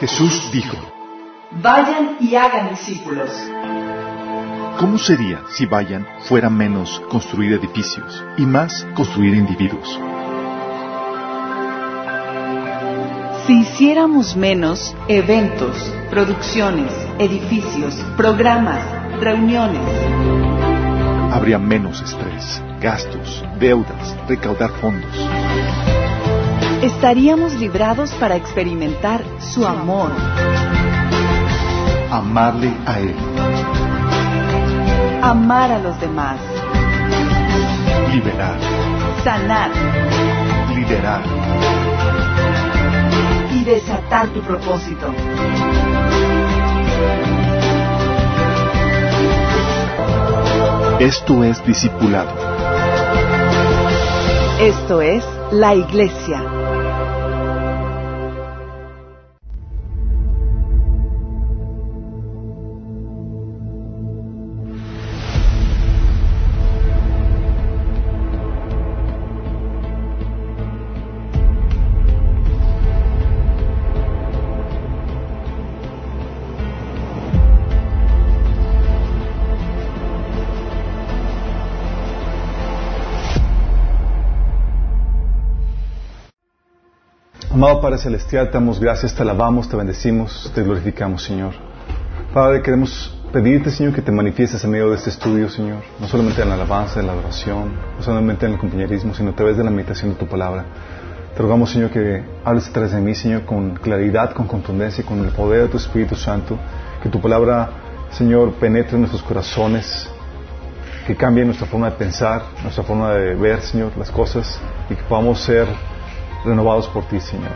Jesús dijo: Vayan y hagan discípulos. ¿Cómo sería si vayan fuera menos construir edificios y más construir individuos? Si hiciéramos menos eventos, producciones, edificios, programas, reuniones. Habría menos estrés, gastos, deudas, recaudar fondos. Estaríamos librados para experimentar su amor. Amarle a Él. Amar a los demás. Liberar. Sanar. Liderar. Y desatar tu propósito. Esto es discipulado. Esto es la Iglesia. Amado Padre Celestial, te damos gracias, te alabamos, te bendecimos, te glorificamos, Señor. Padre, queremos pedirte, Señor, que te manifiestes en medio de este estudio, Señor. No solamente en la alabanza, en la adoración, no solamente en el compañerismo, sino a través de la meditación de tu palabra. Te rogamos, Señor, que hables a través de mí, Señor, con claridad, con contundencia, con el poder de tu Espíritu Santo. Que tu palabra, Señor, penetre en nuestros corazones, que cambie nuestra forma de pensar, nuestra forma de ver, Señor, las cosas, y que podamos ser renovados por ti, Señor.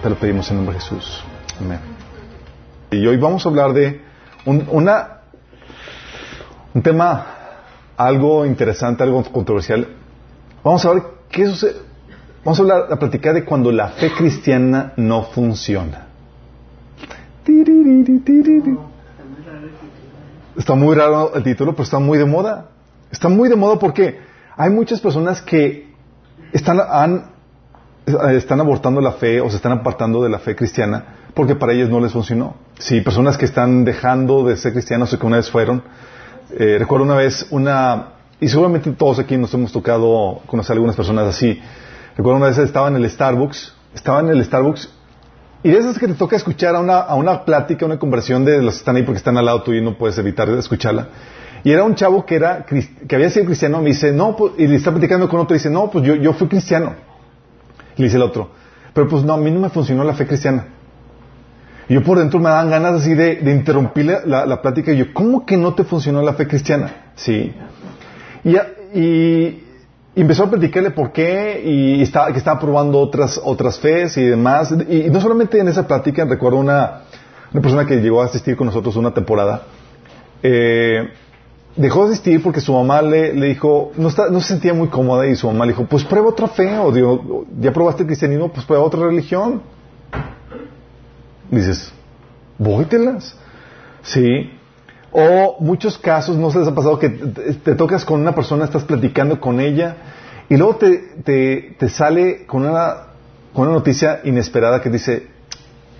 Te lo pedimos en el nombre de Jesús. Amén. Y hoy vamos a hablar de un tema algo interesante, algo controversial. Vamos a ver qué sucede. Vamos a hablar, a platicar de cuando la fe cristiana no funciona. Está muy raro el título, pero está muy de moda. Está muy de moda porque hay muchas personas que están abortando la fe o se están apartando de la fe cristiana porque para ellos no les funcionó. Sí, personas que están dejando de ser cristianos o que una vez fueron. Recuerdo una vez y seguramente todos aquí nos hemos tocado conocer algunas personas así. Recuerdo una vez estaba en el Starbucks y de esas que te toca escuchar a una plática, una conversación de los que están ahí porque están al lado tuyo y no puedes evitar escucharla. Y era un chavo que había sido cristiano, me dice, no, pues, y le está platicando con otro y dice, no, pues yo fui cristiano. Le dice el otro, pero pues no, a mí no me funcionó la fe cristiana. Y yo por dentro me daban ganas así de interrumpir la plática. Y yo, ¿cómo que no te funcionó la fe cristiana? Sí. Y empezó a platicarle por qué, y que estaba probando otras fes y demás. Y no solamente en esa plática, recuerdo una persona que llegó a asistir con nosotros una temporada. Dejó de asistir porque su mamá le dijo, no se sentía muy cómoda, y su mamá le dijo, pues prueba otra fe, o digo, ya probaste el cristianismo, pues prueba otra religión. Dices, vóytelas. Sí. O muchos casos, no se les ha pasado que te tocas con una persona, estás platicando con ella, y luego te sale con una noticia inesperada que dice,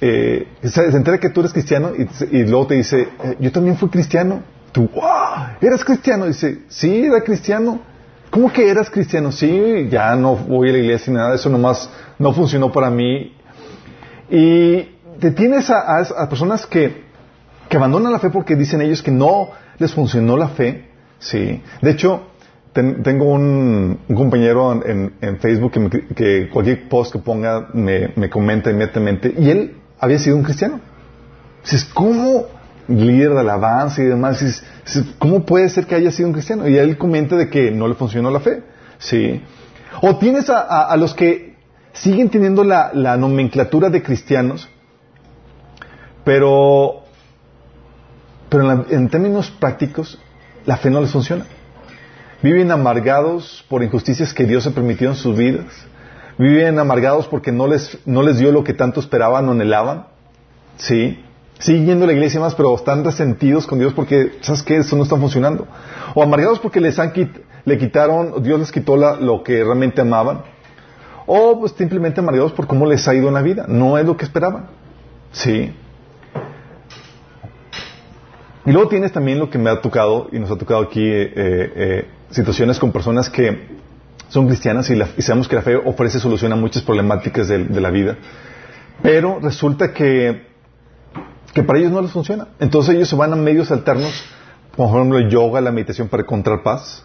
se entera que tú eres cristiano, y luego te dice, yo también fui cristiano. Tú, ¡wow! ¿Eras cristiano? Dice, sí, era cristiano. ¿Cómo que eras cristiano? Sí, ya no voy a la iglesia ni nada, eso nomás no funcionó para mí. Y te tienes a personas que abandonan la fe porque dicen ellos que no les funcionó la fe. Sí. De hecho, tengo un compañero en Facebook que cualquier post que ponga me comenta inmediatamente, y él había sido un cristiano. Dices, ¿cómo? Líder de alabanza y demás, ¿cómo puede ser que haya sido un cristiano? Y él comenta de que no le funcionó la fe. Sí. O tienes a los que siguen teniendo la nomenclatura de cristianos, pero en términos prácticos la fe no les funciona. Viven amargados por injusticias que Dios ha permitido en sus vidas. Viven amargados porque no les dio lo que tanto esperaban o anhelaban. Sí. Siguen yendo a la iglesia más, pero están resentidos con Dios porque, ¿sabes qué? Eso no está funcionando. O amargados porque Dios les quitó lo que realmente amaban. O pues, simplemente amargados por cómo les ha ido en la vida. No es lo que esperaban. Sí. Y luego tienes también lo que me ha tocado y nos ha tocado aquí, situaciones con personas que son cristianas y sabemos que la fe ofrece solución a muchas problemáticas de la vida, pero resulta que para ellos no les funciona. Entonces ellos se van a medios alternos, como por ejemplo el yoga, la meditación, para encontrar paz,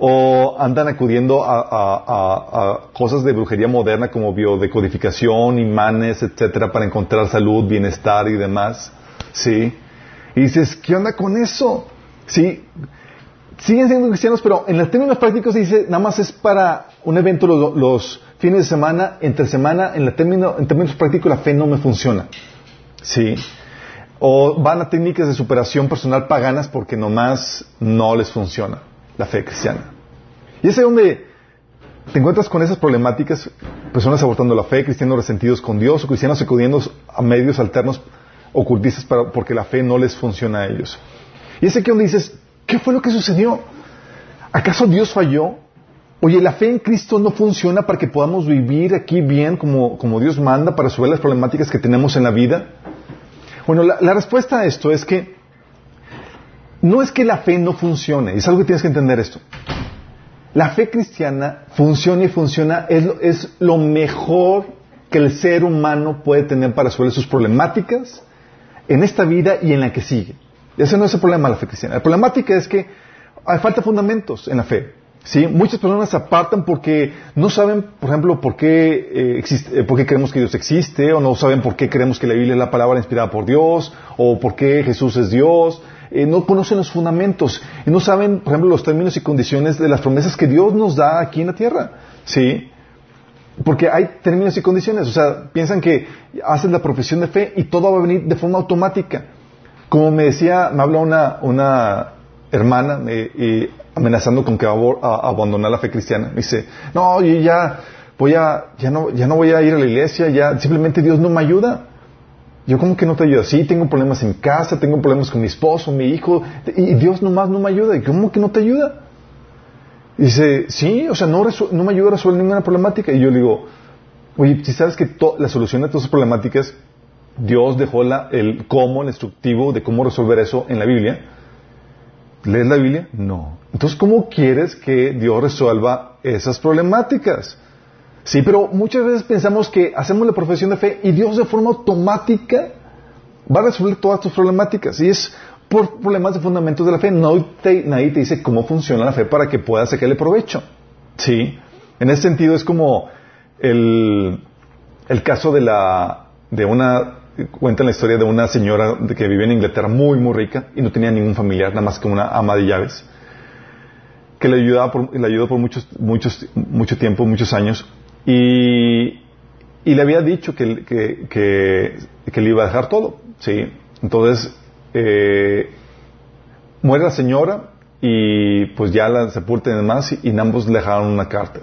o andan acudiendo a cosas de brujería moderna como biodecodificación, imanes, etcétera, para encontrar salud, bienestar y demás, ¿sí? Y dices, ¿qué onda con eso? ¿Sí? Siguen siendo cristianos, pero en los términos prácticos se dice, nada más es para un evento los fines de semana, entre semana, en términos prácticos la fe no me funciona. ¿Sí? O van a técnicas de superación personal paganas porque nomás no les funciona la fe cristiana. Y es ahí donde te encuentras con esas problemáticas, personas abortando la fe, cristianos resentidos con Dios, o cristianos acudiendo a medios alternos ocultistas porque la fe no les funciona a ellos. Y es aquí donde dices, ¿qué fue lo que sucedió? ¿Acaso Dios falló? Oye, la fe en Cristo no funciona para que podamos vivir aquí bien como Dios manda, para resolver las problemáticas que tenemos en la vida. Bueno, la respuesta a esto es que no es que la fe no funcione, es algo que tienes que entender esto. La fe cristiana funciona y funciona, es lo mejor que el ser humano puede tener para resolver sus problemáticas en esta vida y en la que sigue. Ese no es el problema de la fe cristiana. La problemática es que hay falta de fundamentos en la fe, ¿sí? Muchas personas se apartan porque no saben, por ejemplo, por qué creemos que Dios existe, o no saben por qué creemos que la Biblia es la palabra inspirada por Dios, o por qué Jesús es Dios. No conocen los fundamentos y no saben, por ejemplo, los términos y condiciones de las promesas que Dios nos da aquí en la tierra, ¿sí? Porque hay términos y condiciones. O sea, piensan que hacen la profesión de fe y todo va a venir de forma automática. Como me habla una hermana y amenazando con que va a abandonar la fe cristiana. Me dice, no, yo ya no voy a ir a la iglesia, ya simplemente Dios no me ayuda. Yo, ¿cómo que no te ayuda? Sí, tengo problemas en casa, tengo problemas con mi esposo, mi hijo, y Dios nomás no me ayuda. ¿Y cómo que no te ayuda? Dice, sí, o sea, no me ayuda a resolver ninguna problemática. Y yo le digo, oye, si sabes que la solución a todas esas problemáticas, Dios dejó el cómo, el instructivo de cómo resolver eso en la Biblia. ¿Lees la Biblia? No. Entonces, ¿cómo quieres que Dios resuelva esas problemáticas? Sí, pero muchas veces pensamos que hacemos la profesión de fe y Dios de forma automática va a resolver todas tus problemáticas. Y es por problemas de fundamentos de la fe. Nadie te dice cómo funciona la fe para que puedas sacarle provecho. Sí. En ese sentido es como el caso cuentan la historia de una señora que vivía en Inglaterra, muy, muy rica, y no tenía ningún familiar, nada más que una ama de llaves, que le ayudó por mucho tiempo, muchos años, y le había dicho que le iba a dejar todo, ¿sí? Entonces, muere la señora, y pues ya la sepultan y demás, y ambos le dejaron una carta.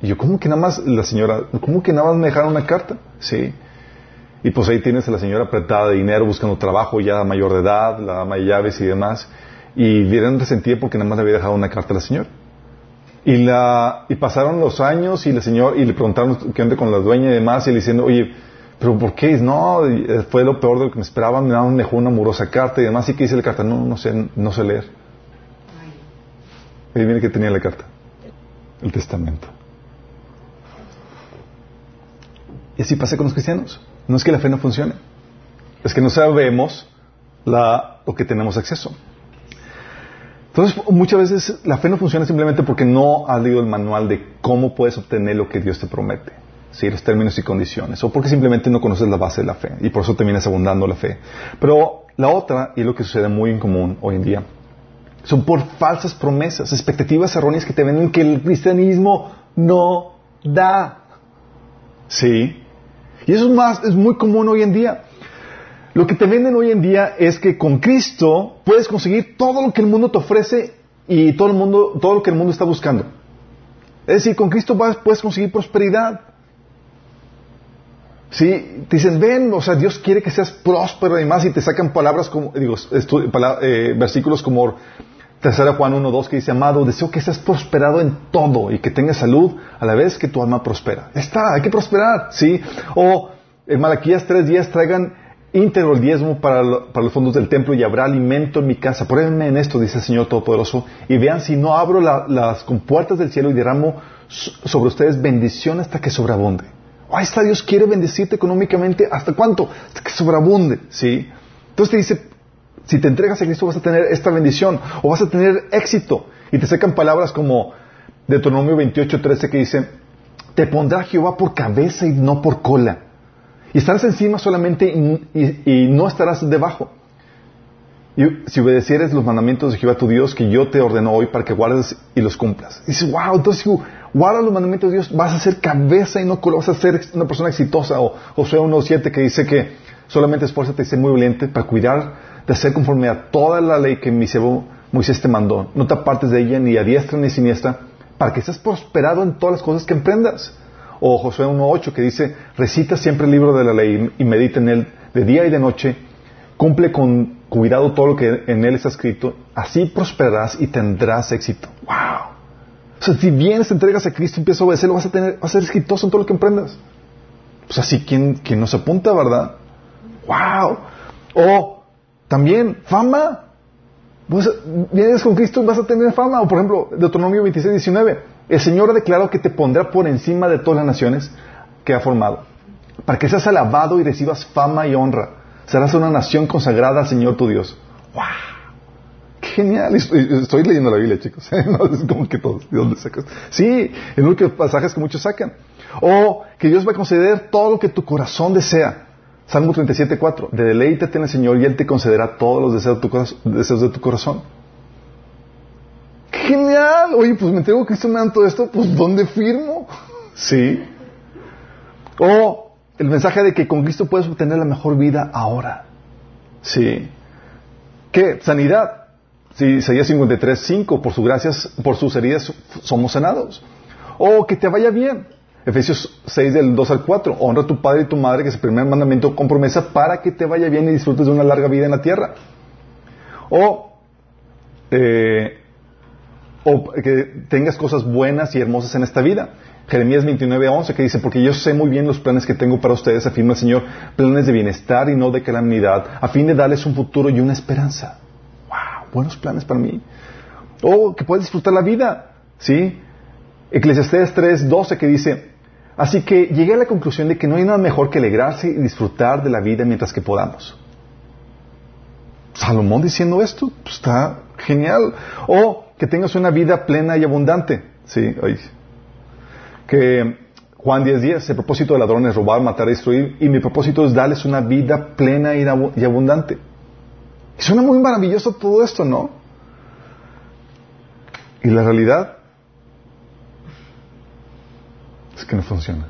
Y yo, ¿cómo que nada más me dejaron una carta? Sí. Y pues ahí tienes a la señora apretada de dinero, buscando trabajo, ya mayor de edad, la ama de llaves y demás. Y vieron resentida porque nada más le había dejado una carta a la señora. Y pasaron los años y le preguntaron qué onda con la dueña y demás. Y le diciendo, oye, ¿pero por qué? No, fue lo peor de lo que me esperaba. Me dejó una amorosa carta y demás. ¿Y qué dice la carta? No sé leer. Y mire que tenía la carta. El testamento. Y así pasa con los cristianos. No es que la fe no funcione, es que no sabemos lo que tenemos acceso. Entonces, muchas veces la fe no funciona simplemente porque no has leído el manual de cómo puedes obtener lo que Dios te promete, ¿sí? Los términos y condiciones, o porque simplemente no conoces la base de la fe, y por eso terminas abundando la fe. Pero la otra, y es lo que sucede muy en común hoy en día, son por falsas promesas, expectativas erróneas que te venden que el cristianismo no da. ¿Sí? Y eso es muy común hoy en día. Lo que te venden hoy en día es que con Cristo puedes conseguir todo lo que el mundo te ofrece y todo lo que el mundo está buscando. Es decir, con Cristo puedes conseguir prosperidad. ¿Sí? Te dicen, ven, o sea, Dios quiere que seas próspero y más, y te sacan palabras como, versículos como 3 Juan 1:2 que dice, amado, deseo que seas prosperado en todo y que tengas salud a la vez que tu alma prospera. Hay que prosperar, ¿sí? O en Malaquías 3:10, traigan íntegro el diezmo para los fondos del templo y habrá alimento en mi casa. Pruébenme en esto, dice el Señor Todopoderoso, y vean si no abro las compuertas del cielo y derramo sobre ustedes bendición hasta que sobreabunde. Ahí está, Dios quiere bendecirte económicamente. ¿Hasta cuánto? Hasta que sobreabunde, ¿sí? Entonces te dice, si te entregas a Cristo vas a tener esta bendición o vas a tener éxito. Y te sacan palabras como Deuteronomio 28:13 que dice: te pondrá Jehová por cabeza y no por cola, y estarás encima solamente y no estarás debajo, y si obedecieres los mandamientos de Jehová tu Dios que yo te ordeno hoy para que guardes y los cumplas. Y dices, wow, entonces si guardas los mandamientos de Dios vas a ser cabeza y no cola, vas a ser una persona exitosa. O Josué 1:7 que dice que solamente esfuérzate y sé muy valiente para cuidar de hacer conforme a toda la ley que mi siervo Moisés te mandó. No te apartes de ella ni a diestra ni siniestra, para que seas prosperado en todas las cosas que emprendas. O Josué 1:8 que dice: recita siempre el libro de la ley y medita en él de día y de noche. Cumple con cuidado todo lo que en él está escrito. Así prosperarás y tendrás éxito. ¡Wow! O sea, si vienes, entregas a Cristo y empiezas a obedecerlo, vas a ser exitoso en todo lo que emprendas. Pues así, ¿quién nos apunta, verdad? ¡Wow! O también, fama. Pues, vienes con Cristo y vas a tener fama. O por ejemplo, Deuteronomio 26:19. El Señor ha declarado que te pondrá por encima de todas las naciones que ha formado, para que seas alabado y recibas fama y honra. Serás una nación consagrada al Señor tu Dios. ¡Wow! ¡Qué genial! Estoy leyendo la Biblia, chicos. No, es como que todos, ¿de dónde sacas? Sí, en los pasajes que muchos sacan. O que Dios va a conceder todo lo que tu corazón desea. Salmo 37:4. De deleítate en el Señor y Él te concederá todos los deseos de tu corazón. ¡Genial! Oye, pues me entrego a Cristo, me dan todo esto, pues ¿dónde firmo? Sí. O el mensaje de que con Cristo puedes obtener la mejor vida ahora. Sí. ¿Qué? Sanidad. Sí, Isaías 53:5. Por sus gracias, por sus heridas somos sanados. O que te vaya bien. Efesios 6:2-4. Honra a tu padre y tu madre, que es el primer mandamiento con promesa, para que te vaya bien y disfrutes de una larga vida en la tierra. O que tengas cosas buenas y hermosas en esta vida. Jeremías 29:11 que dice: porque yo sé muy bien los planes que tengo para ustedes, afirma el Señor, planes de bienestar y no de calamidad, a fin de darles un futuro y una esperanza. ¡Wow! Buenos planes para mí. O que puedas disfrutar la vida, ¿sí? Eclesiastés 3:12 que dice: así que llegué a la conclusión de que no hay nada mejor que alegrarse y disfrutar de la vida mientras que podamos. Salomón diciendo esto, pues está genial. O que tengas una vida plena y abundante. Sí, oye. Que Juan 10:10, el propósito del ladrón es robar, matar, destruir, y mi propósito es darles una vida plena y abundante. Y suena muy maravilloso todo esto, ¿no? Y la realidad es que no funciona.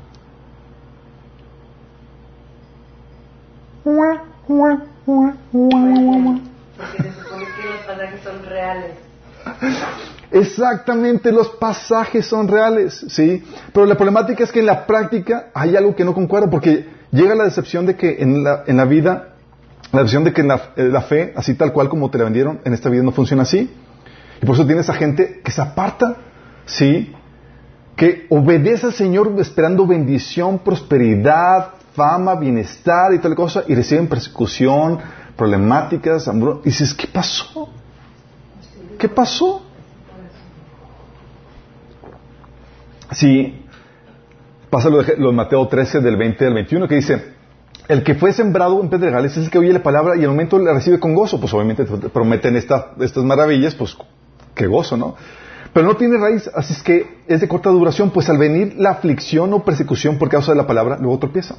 Porque se supone que los pasajes son reales. Exactamente, los pasajes son reales, ¿sí? Pero la problemática es que en la práctica hay algo que no concuerda, porque llega la decepción de que en la vida, la decepción de que la fe, así tal cual como te la vendieron, en esta vida no funciona así. Y por eso tienes a gente que se aparta, ¿sí? Que obedece al Señor esperando bendición, prosperidad, fama, bienestar y tal cosa, y reciben persecución, problemáticas, hambruna. Y dices, ¿qué pasó? ¿Qué pasó? Sí, pasa lo de Mateo 13, del 20 al 21, que dice: el que fue sembrado en pedregales es el que oye la palabra y al momento la recibe con gozo. Pues obviamente te prometen estas maravillas, pues qué gozo, ¿no? Pero no tiene raíz, así es que es de corta duración, pues al venir la aflicción o persecución por causa de la palabra, luego tropieza.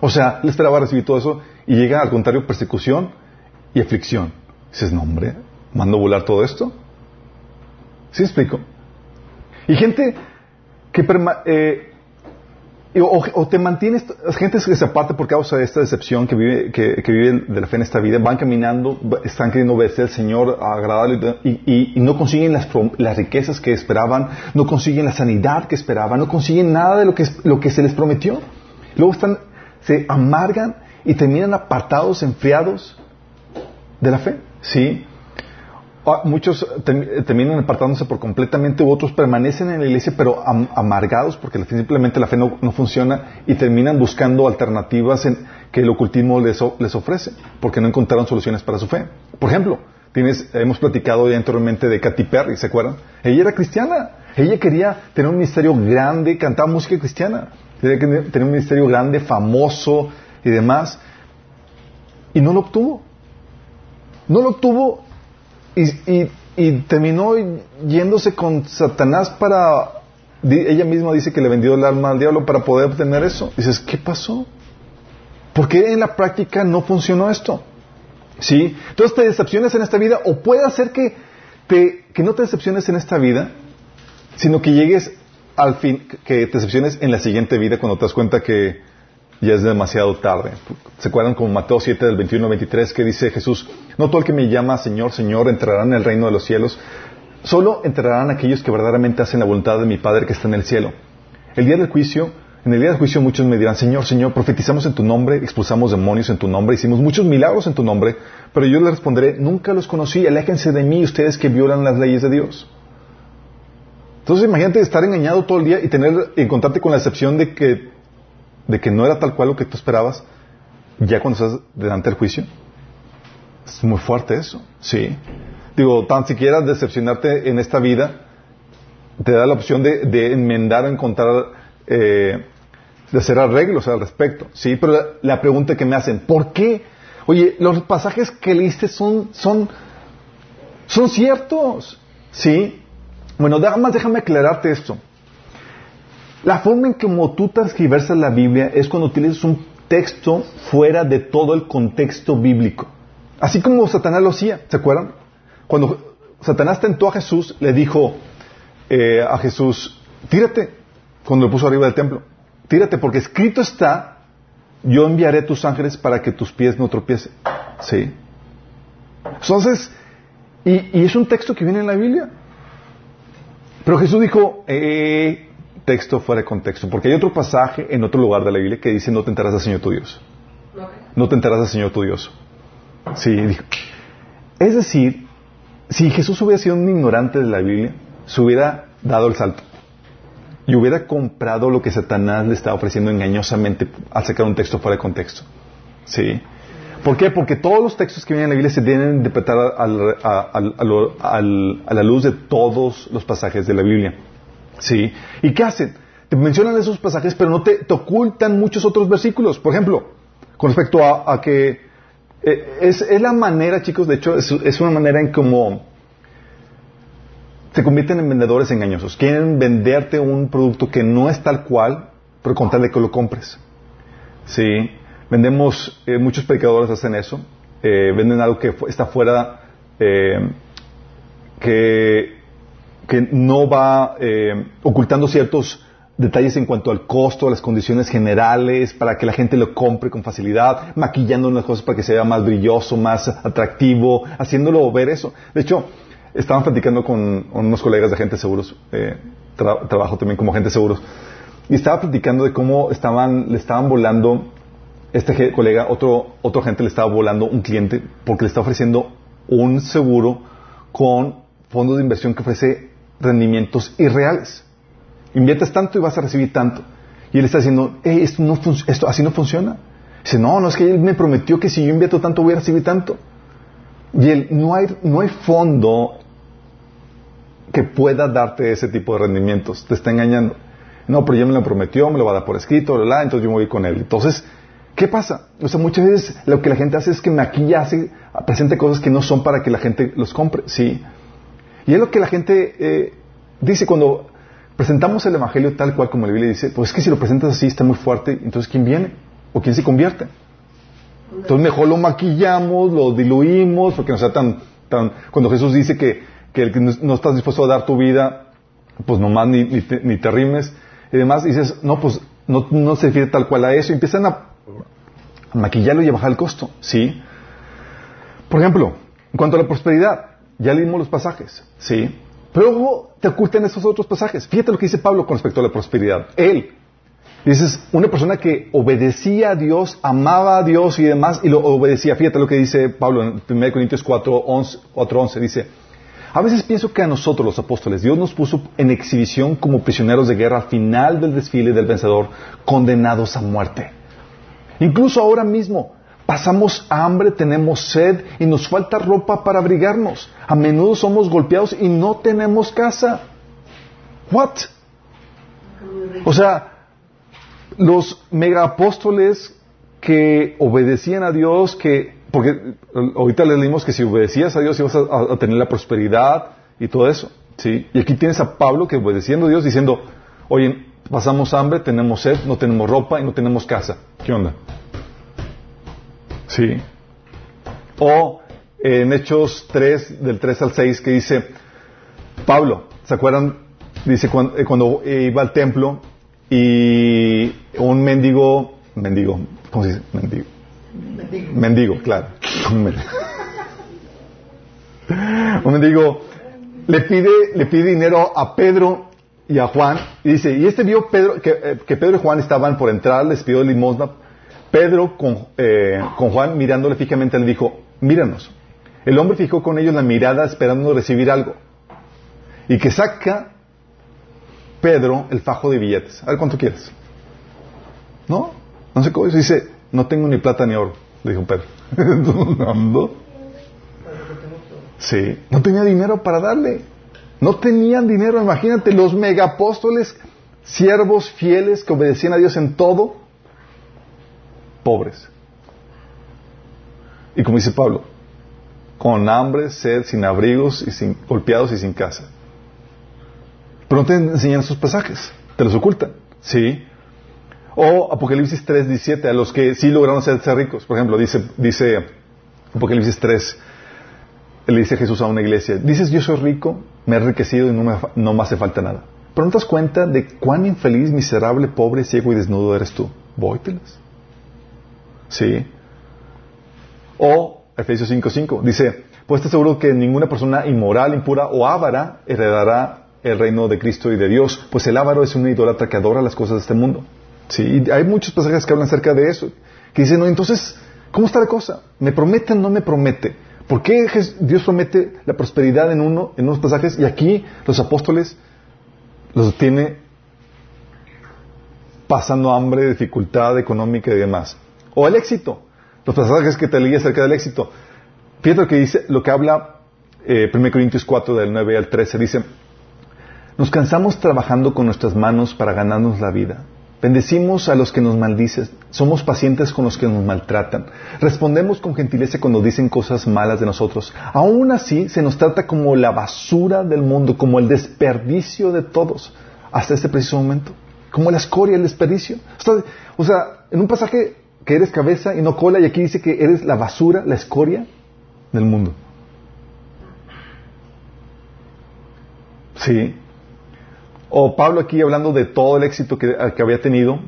O sea, él esperaba recibir todo eso y llega al contrario persecución y aflicción. Y dices, no hombre, ¿mando a volar todo esto? ¿Sí explico? Y gente que te mantienes, gente que se aparta por causa de esta decepción que vive de la fe en esta vida, van caminando, están queriendo obedecer al Señor, agradable, y no consiguen las riquezas que esperaban, no consiguen la sanidad que esperaban, no consiguen nada de lo que se les prometió. Luego se amargan y terminan apartados, enfriados de la fe, ¿sí? muchos terminan apartándose por completamente, u otros permanecen en la iglesia pero amargados porque simplemente la fe no funciona y terminan buscando alternativas que el ocultismo les ofrece porque no encontraron soluciones para su fe. Por ejemplo, hemos platicado ya anteriormente de Katy Perry, ¿se acuerdan? Ella era cristiana, ella quería tener un ministerio grande, cantaba música cristiana, quería tener un ministerio grande, famoso y demás, y no lo obtuvo. Y terminó yéndose con Satanás para... Ella misma dice que le vendió el alma al diablo para poder obtener eso. Dices, ¿qué pasó? ¿Por qué en la práctica no funcionó esto? ¿Sí? Entonces te decepcionas en esta vida, o puede hacer que no te decepciones en esta vida, sino que llegues al fin, que te decepciones en la siguiente vida cuando te das cuenta que ya es demasiado tarde. ¿Se acuerdan con Mateo 7 del 21 al 23 que dice Jesús: no todo el que me llama Señor, Señor entrarán en el reino de los cielos, solo entrarán aquellos que verdaderamente hacen la voluntad de mi Padre que está en el cielo. En el día del juicio muchos me dirán: Señor, Señor, profetizamos en tu nombre, expulsamos demonios en tu nombre, hicimos muchos milagros en tu nombre, pero yo les responderé: nunca los conocí, aléjense de mí ustedes que violan las leyes de Dios. Entonces imagínate estar engañado todo el día y encontrarte con la excepción de que no era tal cual lo que tú esperabas ya cuando estás delante del juicio. Es muy fuerte eso, ¿sí? Digo, tan siquiera decepcionarte en esta vida te da la opción de enmendar o encontrar, de hacer arreglos al respecto, ¿sí? Pero la pregunta que me hacen, ¿por qué? Oye, los pasajes que leíste son ciertos, ¿sí? Bueno, déjame aclararte esto. La forma en que tú transgiversas la Biblia es cuando utilizas un texto fuera de todo el contexto bíblico. Así como Satanás lo hacía, ¿se acuerdan? Cuando Satanás tentó a Jesús, le dijo a Jesús: tírate, cuando lo puso arriba del templo. Tírate, porque escrito está: yo enviaré tus ángeles para que tus pies no tropiecen. ¿Sí? Entonces, y es un texto que viene en la Biblia. Pero Jesús dijo... texto fuera de contexto, porque hay otro pasaje en otro lugar de la Biblia que dice: no tentarás al Señor tu Dios. No tentarás al Señor tu Dios. Sí, dijo. Es decir, si Jesús hubiera sido un ignorante de la Biblia, se hubiera dado el salto y hubiera comprado lo que Satanás le estaba ofreciendo engañosamente al sacar un texto fuera de contexto. Sí. ¿Por qué? Porque todos los textos que vienen en la Biblia se tienen que interpretar a la luz de todos los pasajes de la Biblia. ¿Sí? ¿Y qué hacen? Te mencionan esos pasajes, pero no te ocultan muchos otros versículos. Por ejemplo, con respecto a que... es la manera, chicos, de hecho, es una manera en cómo se convierten en vendedores engañosos. Quieren venderte un producto que no es tal cual, pero con tal de que lo compres. ¿Sí? Vendemos... muchos predicadores hacen eso. Venden algo que está fuera... que no va ocultando ciertos detalles en cuanto al costo, a las condiciones generales, para que la gente lo compre con facilidad, maquillando las cosas para que se vea más brilloso, más atractivo, haciéndolo ver eso. De hecho, estaban platicando con unos colegas de agentes seguros, trabajo también como agente seguros, y estaba platicando de cómo le estaban volando, este colega, otro agente le estaba volando un cliente porque le está ofreciendo un seguro con fondos de inversión que ofrece rendimientos irreales. Inviertes tanto y vas a recibir tanto. Y él está diciendo: esto así no funciona. Dice: no, es que él me prometió que si yo invierto tanto voy a recibir tanto. Y él: no hay fondo que pueda darte ese tipo de rendimientos. Te está engañando. No, pero ya me lo prometió, me lo va a dar por escrito, bla, bla, entonces yo me voy con él. Entonces, ¿qué pasa? O sea, muchas veces lo que la gente hace es que presenta cosas que no son para que la gente los compre. Sí. Y es lo que la gente dice cuando presentamos el Evangelio tal cual como la Biblia dice: pues es que si lo presentas así está muy fuerte, entonces ¿quién viene? ¿O quién se convierte? Entonces mejor lo maquillamos, lo diluimos, porque no sea tan... Cuando Jesús dice que el que no estás dispuesto a dar tu vida, pues nomás ni te rimes, y demás, dices: no, pues no se refiere tal cual a eso, y empiezan a maquillarlo y a bajar el costo, ¿sí? Por ejemplo, en cuanto a la prosperidad, ya leímos los pasajes, ¿sí? Pero luego te ocultan esos otros pasajes. Fíjate lo que dice Pablo con respecto a la prosperidad. Él, dices, una persona que obedecía a Dios, amaba a Dios y demás, y lo obedecía. Fíjate lo que dice Pablo en 1 Corintios 4:11, dice: A veces pienso que a nosotros los apóstoles Dios nos puso en exhibición como prisioneros de guerra al final del desfile del vencedor, condenados a muerte. Incluso ahora mismo pasamos hambre, tenemos sed y nos falta ropa para abrigarnos. A menudo somos golpeados y no tenemos casa. ¿What? O sea, los megaapóstoles que obedecían a Dios, porque ahorita les leímos que si obedecías a Dios ibas a tener la prosperidad y todo eso, ¿sí? Y aquí tienes a Pablo que obedeciendo a Dios diciendo, oye, pasamos hambre, tenemos sed, no tenemos ropa y no tenemos casa. ¿Qué onda? ¿Sí? O en Hechos 3, del 3 al 6, que dice, Pablo, ¿se acuerdan? Dice, cuando iba al templo y un mendigo, ¿cómo se dice? Mendigo, claro. Un mendigo le pide dinero a Pedro y a Juan y dice, y este vio Pedro, que Pedro y Juan estaban por entrar, les pidió limosna. Pedro con Juan mirándole fijamente le dijo, míranos. El hombre fijó con ellos la mirada esperando recibir algo. Y que saca Pedro el fajo de billetes. A ver, ¿cuánto quieres? No sé cómo. Dice, no tengo ni plata ni oro, le dijo Pedro. Sí, no tenía dinero para darle. No tenían dinero, imagínate, los megapóstoles, siervos fieles que obedecían a Dios en todo, pobres. Y como dice Pablo, con hambre, sed, sin abrigos, y sin golpeados y sin casa. Pero no te enseñan sus pasajes, te los ocultan, ¿sí? O Apocalipsis 3:17, a los que sí lograron hacerse ricos. Por ejemplo, dice Apocalipsis 3, le dice Jesús a una iglesia, dices, yo soy rico, me he enriquecido y no me hace falta nada. Pero no te das cuenta de cuán infeliz, miserable, pobre, ciego y desnudo eres tú. Vóytelas. ¿Sí? O Efesios 5:5, dice, pues te aseguro que ninguna persona inmoral, impura o avara heredará el reino de Cristo y de Dios, pues el avaro es un idólatra que adora las cosas de este mundo. Sí, hay muchos pasajes que hablan acerca de eso, que dicen, no, entonces, ¿cómo está la cosa? ¿Me promete o no me promete? ¿Por qué Dios promete la prosperidad en unos pasajes y aquí los apóstoles los tiene pasando hambre, dificultad económica y demás? O el éxito, los pasajes que te leí acerca del éxito. Fíjate lo que dice, lo que habla 1 Corintios 4 del 9 al 13, dice, nos cansamos trabajando con nuestras manos para ganarnos la vida. Bendecimos a los que nos maldicen, somos pacientes con los que nos maltratan, respondemos con gentileza cuando dicen cosas malas de nosotros. Aún así, se nos trata como la basura del mundo, como el desperdicio de todos, hasta este preciso momento, como la escoria, el desperdicio. O sea, en un pasaje que eres cabeza y no cola, y aquí dice que eres la basura, la escoria del mundo. Sí. O Pablo aquí hablando de todo el éxito que había tenido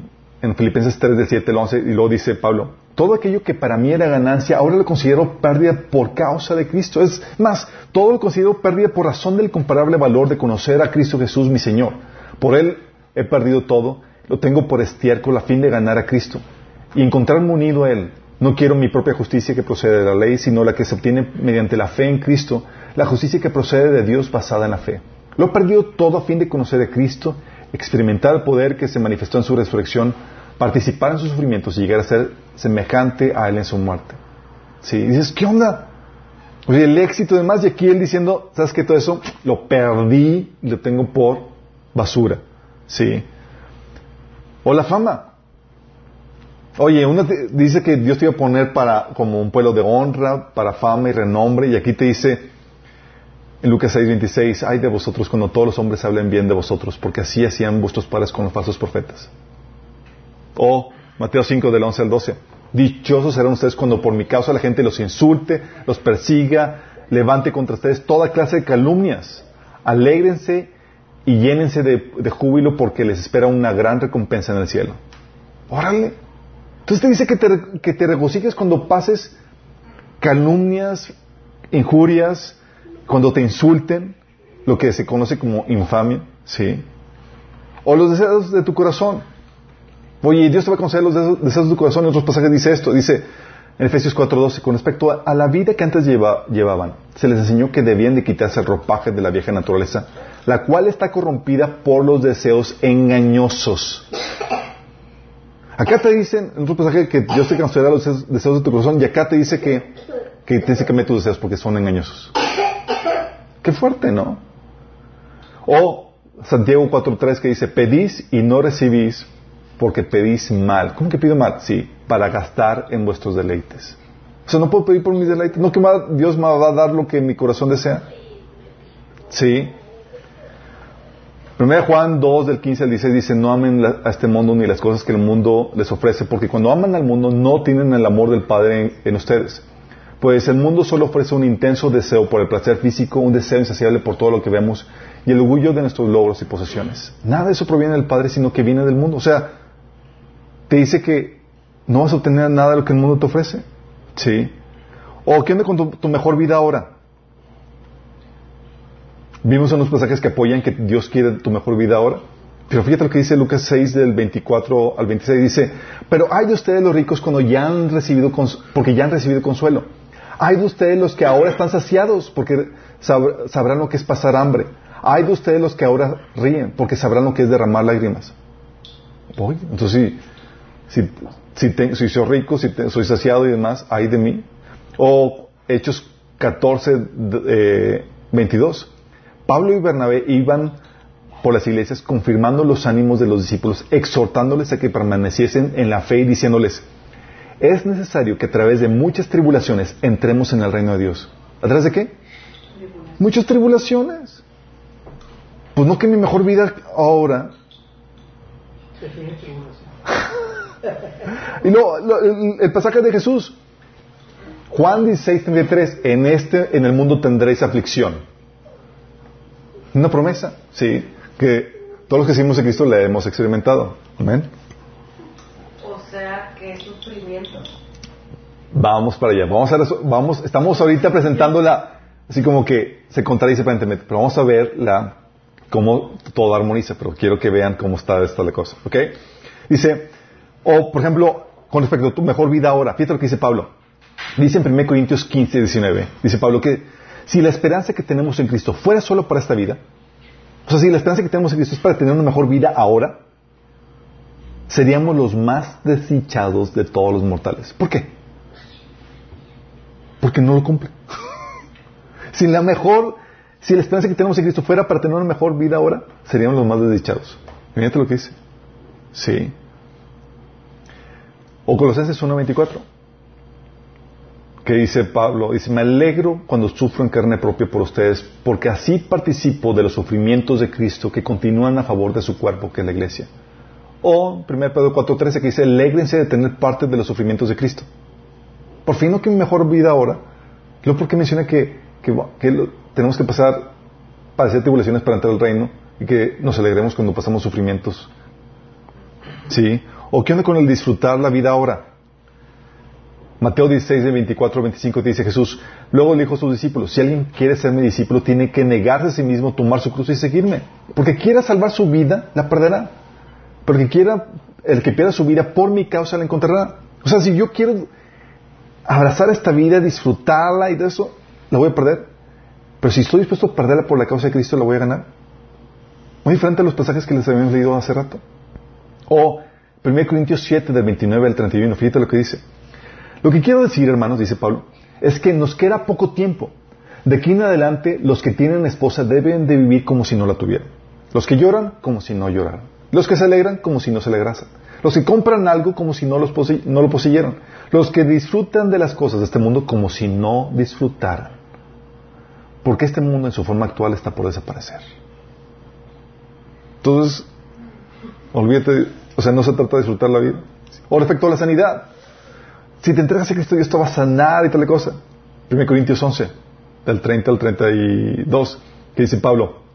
en Filipenses 3, del 7 al 11, y luego dice Pablo, todo aquello que para mí era ganancia, ahora lo considero pérdida por causa de Cristo. Es más, todo lo considero pérdida por razón del incomparable valor de conocer a Cristo Jesús, mi Señor. Por Él he perdido todo, lo tengo por estiércol a fin de ganar a Cristo y encontrarme unido a Él. No quiero mi propia justicia que procede de la ley, sino la que se obtiene mediante la fe en Cristo, la justicia que procede de Dios basada en la fe. Lo he perdido todo a fin de conocer a Cristo, experimentar el poder que se manifestó en su resurrección, participar en sus sufrimientos y llegar a ser semejante a Él en su muerte. ¿Sí? Y dices, ¿qué onda? O sea, el éxito y demás, y aquí Él diciendo, ¿sabes qué? Todo eso lo perdí, lo tengo por basura. ¿Sí? O la fama. Oye, uno dice que Dios te iba a poner como un pueblo de honra, para fama y renombre, y aquí te dice, en Lucas 6:26, ay de vosotros cuando todos los hombres hablen bien de vosotros, porque así hacían vuestros padres con los falsos profetas. O Mateo 5 del 11 al 12, dichosos serán ustedes cuando por mi causa la gente los insulte, los persiga, levante contra ustedes toda clase de calumnias. Alégrense y llénense de júbilo porque les espera una gran recompensa en el cielo. Órale. Entonces te dice que te regocijes cuando pases calumnias, injurias, cuando te insulten, lo que se conoce como infamia, ¿sí? O los deseos de tu corazón. Oye, Dios te va a conceder los deseos de tu corazón. En otros pasajes dice esto, dice, En Efesios 4.12, con respecto a la vida que antes llevaban, se les enseñó que debían de quitarse el ropaje de la vieja naturaleza, la cual está corrompida por los deseos engañosos. Acá te dicen, en otro pasaje, que Dios te concederá los deseos de tu corazón, y acá te dice que tienes que cambiar tus deseos porque son engañosos. Qué fuerte, ¿no? O Santiago 4.3, que dice, pedís y no recibís, porque pedís mal. ¿Cómo que pido mal? Sí, para gastar en vuestros deleites. O sea, no puedo pedir por mis deleites. No, que Dios me va a dar lo que mi corazón desea. Sí. 1 Juan 2, del 15 al 16, dice, no amen a este mundo ni las cosas que el mundo les ofrece, porque cuando aman al mundo no tienen el amor del Padre en ustedes. Pues el mundo solo ofrece un intenso deseo por el placer físico, un deseo insaciable por todo lo que vemos, y el orgullo de nuestros logros y posesiones. Nada de eso proviene del Padre, sino que viene del mundo. O sea, te dice que no vas a obtener nada de lo que el mundo te ofrece. ¿Sí? ¿O qué onda con tu mejor vida ahora? Vimos en los pasajes que apoyan que Dios quiere tu mejor vida ahora. Pero fíjate lo que dice Lucas 6, del 24 al 26. Dice, pero ay de ustedes los ricos cuando ya han recibido porque ya han recibido consuelo. Ay de ustedes los que ahora están saciados, porque sabrán lo que es pasar hambre. Ay de ustedes los que ahora ríen, porque sabrán lo que es derramar lágrimas. Voy. Entonces, si soy rico, soy saciado y demás, ay de mí. O Hechos 14, 22. Pablo y Bernabé iban por las iglesias confirmando los ánimos de los discípulos, exhortándoles a que permaneciesen en la fe y diciéndoles, es necesario que a través de muchas tribulaciones entremos en el reino de Dios. ¿A través de qué? Tribulaciones. Muchas tribulaciones. Pues no, que mi mejor vida ahora. Y no, el pasaje de Jesús, Juan 16:33, en el mundo tendréis aflicción. Una promesa, sí, que todos los que seguimos a Cristo la hemos experimentado. Amén. O sea, que es sufrimiento. Vamos para allá. Estamos ahorita presentándola así como que se contradice aparentemente, pero vamos a ver cómo todo armoniza, pero quiero que vean cómo está esta la cosa, ¿ok? Dice, o por ejemplo, con respecto a tu mejor vida ahora, fíjate lo que dice Pablo. Dice en 1 Corintios 15, 19, dice Pablo que si la esperanza que tenemos en Cristo fuera solo para esta vida, o sea, si la esperanza que tenemos en Cristo es para tener una mejor vida ahora, seríamos los más desdichados de todos los mortales. ¿Por qué? Porque no lo cumple. Si la esperanza que tenemos en Cristo fuera para tener una mejor vida ahora, seríamos los más desdichados. Fíjate lo que dice. Sí. O Colosenses 1.24, que dice Pablo, dice, me alegro cuando sufro en carne propia por ustedes, porque así participo de los sufrimientos de Cristo que continúan a favor de su cuerpo, que es la iglesia. O 1 Pedro 4.13, que dice, alégrense de tener parte de los sufrimientos de Cristo. Por fin, no que mi mejor vida ahora. Lo porque menciona que tenemos que padecer tribulaciones para entrar al reino, y que nos alegremos cuando pasamos sufrimientos. ¿Sí? ¿O qué onda con el disfrutar la vida ahora? Mateo 16, de 24 a 25, dice Jesús, luego le dijo a sus discípulos, si alguien quiere ser mi discípulo, tiene que negarse a sí mismo, tomar su cruz y seguirme. Porque quiera salvar su vida, la perderá. Porque el que pierda su vida por mi causa la encontrará. O sea, si yo quiero abrazar esta vida, disfrutarla y de eso, la voy a perder. Pero si estoy dispuesto a perderla por la causa de Cristo, la voy a ganar. Muy diferente a los pasajes que les habíamos leído hace rato. O 1 Corintios 7, del 29 al 31, fíjate lo que dice. Lo que quiero decir, hermanos, dice Pablo, es que nos queda poco tiempo. De aquí en adelante, los que tienen esposa deben de vivir como si no la tuvieran. Los que lloran, como si no lloraran. Los que se alegran, como si no se alegrasen. Los que compran algo, como si no lo poseyeran. Los que disfrutan de las cosas de este mundo, como si no disfrutaran. Porque este mundo, en su forma actual, está por desaparecer. Entonces, olvídate, o sea, no se trata de disfrutar la vida. O respecto a la sanidad. Si te entregas a Cristo, Dios te va a sanar y tal cosa. 1 Corintios 11, del 30 al 32, que dice Pablo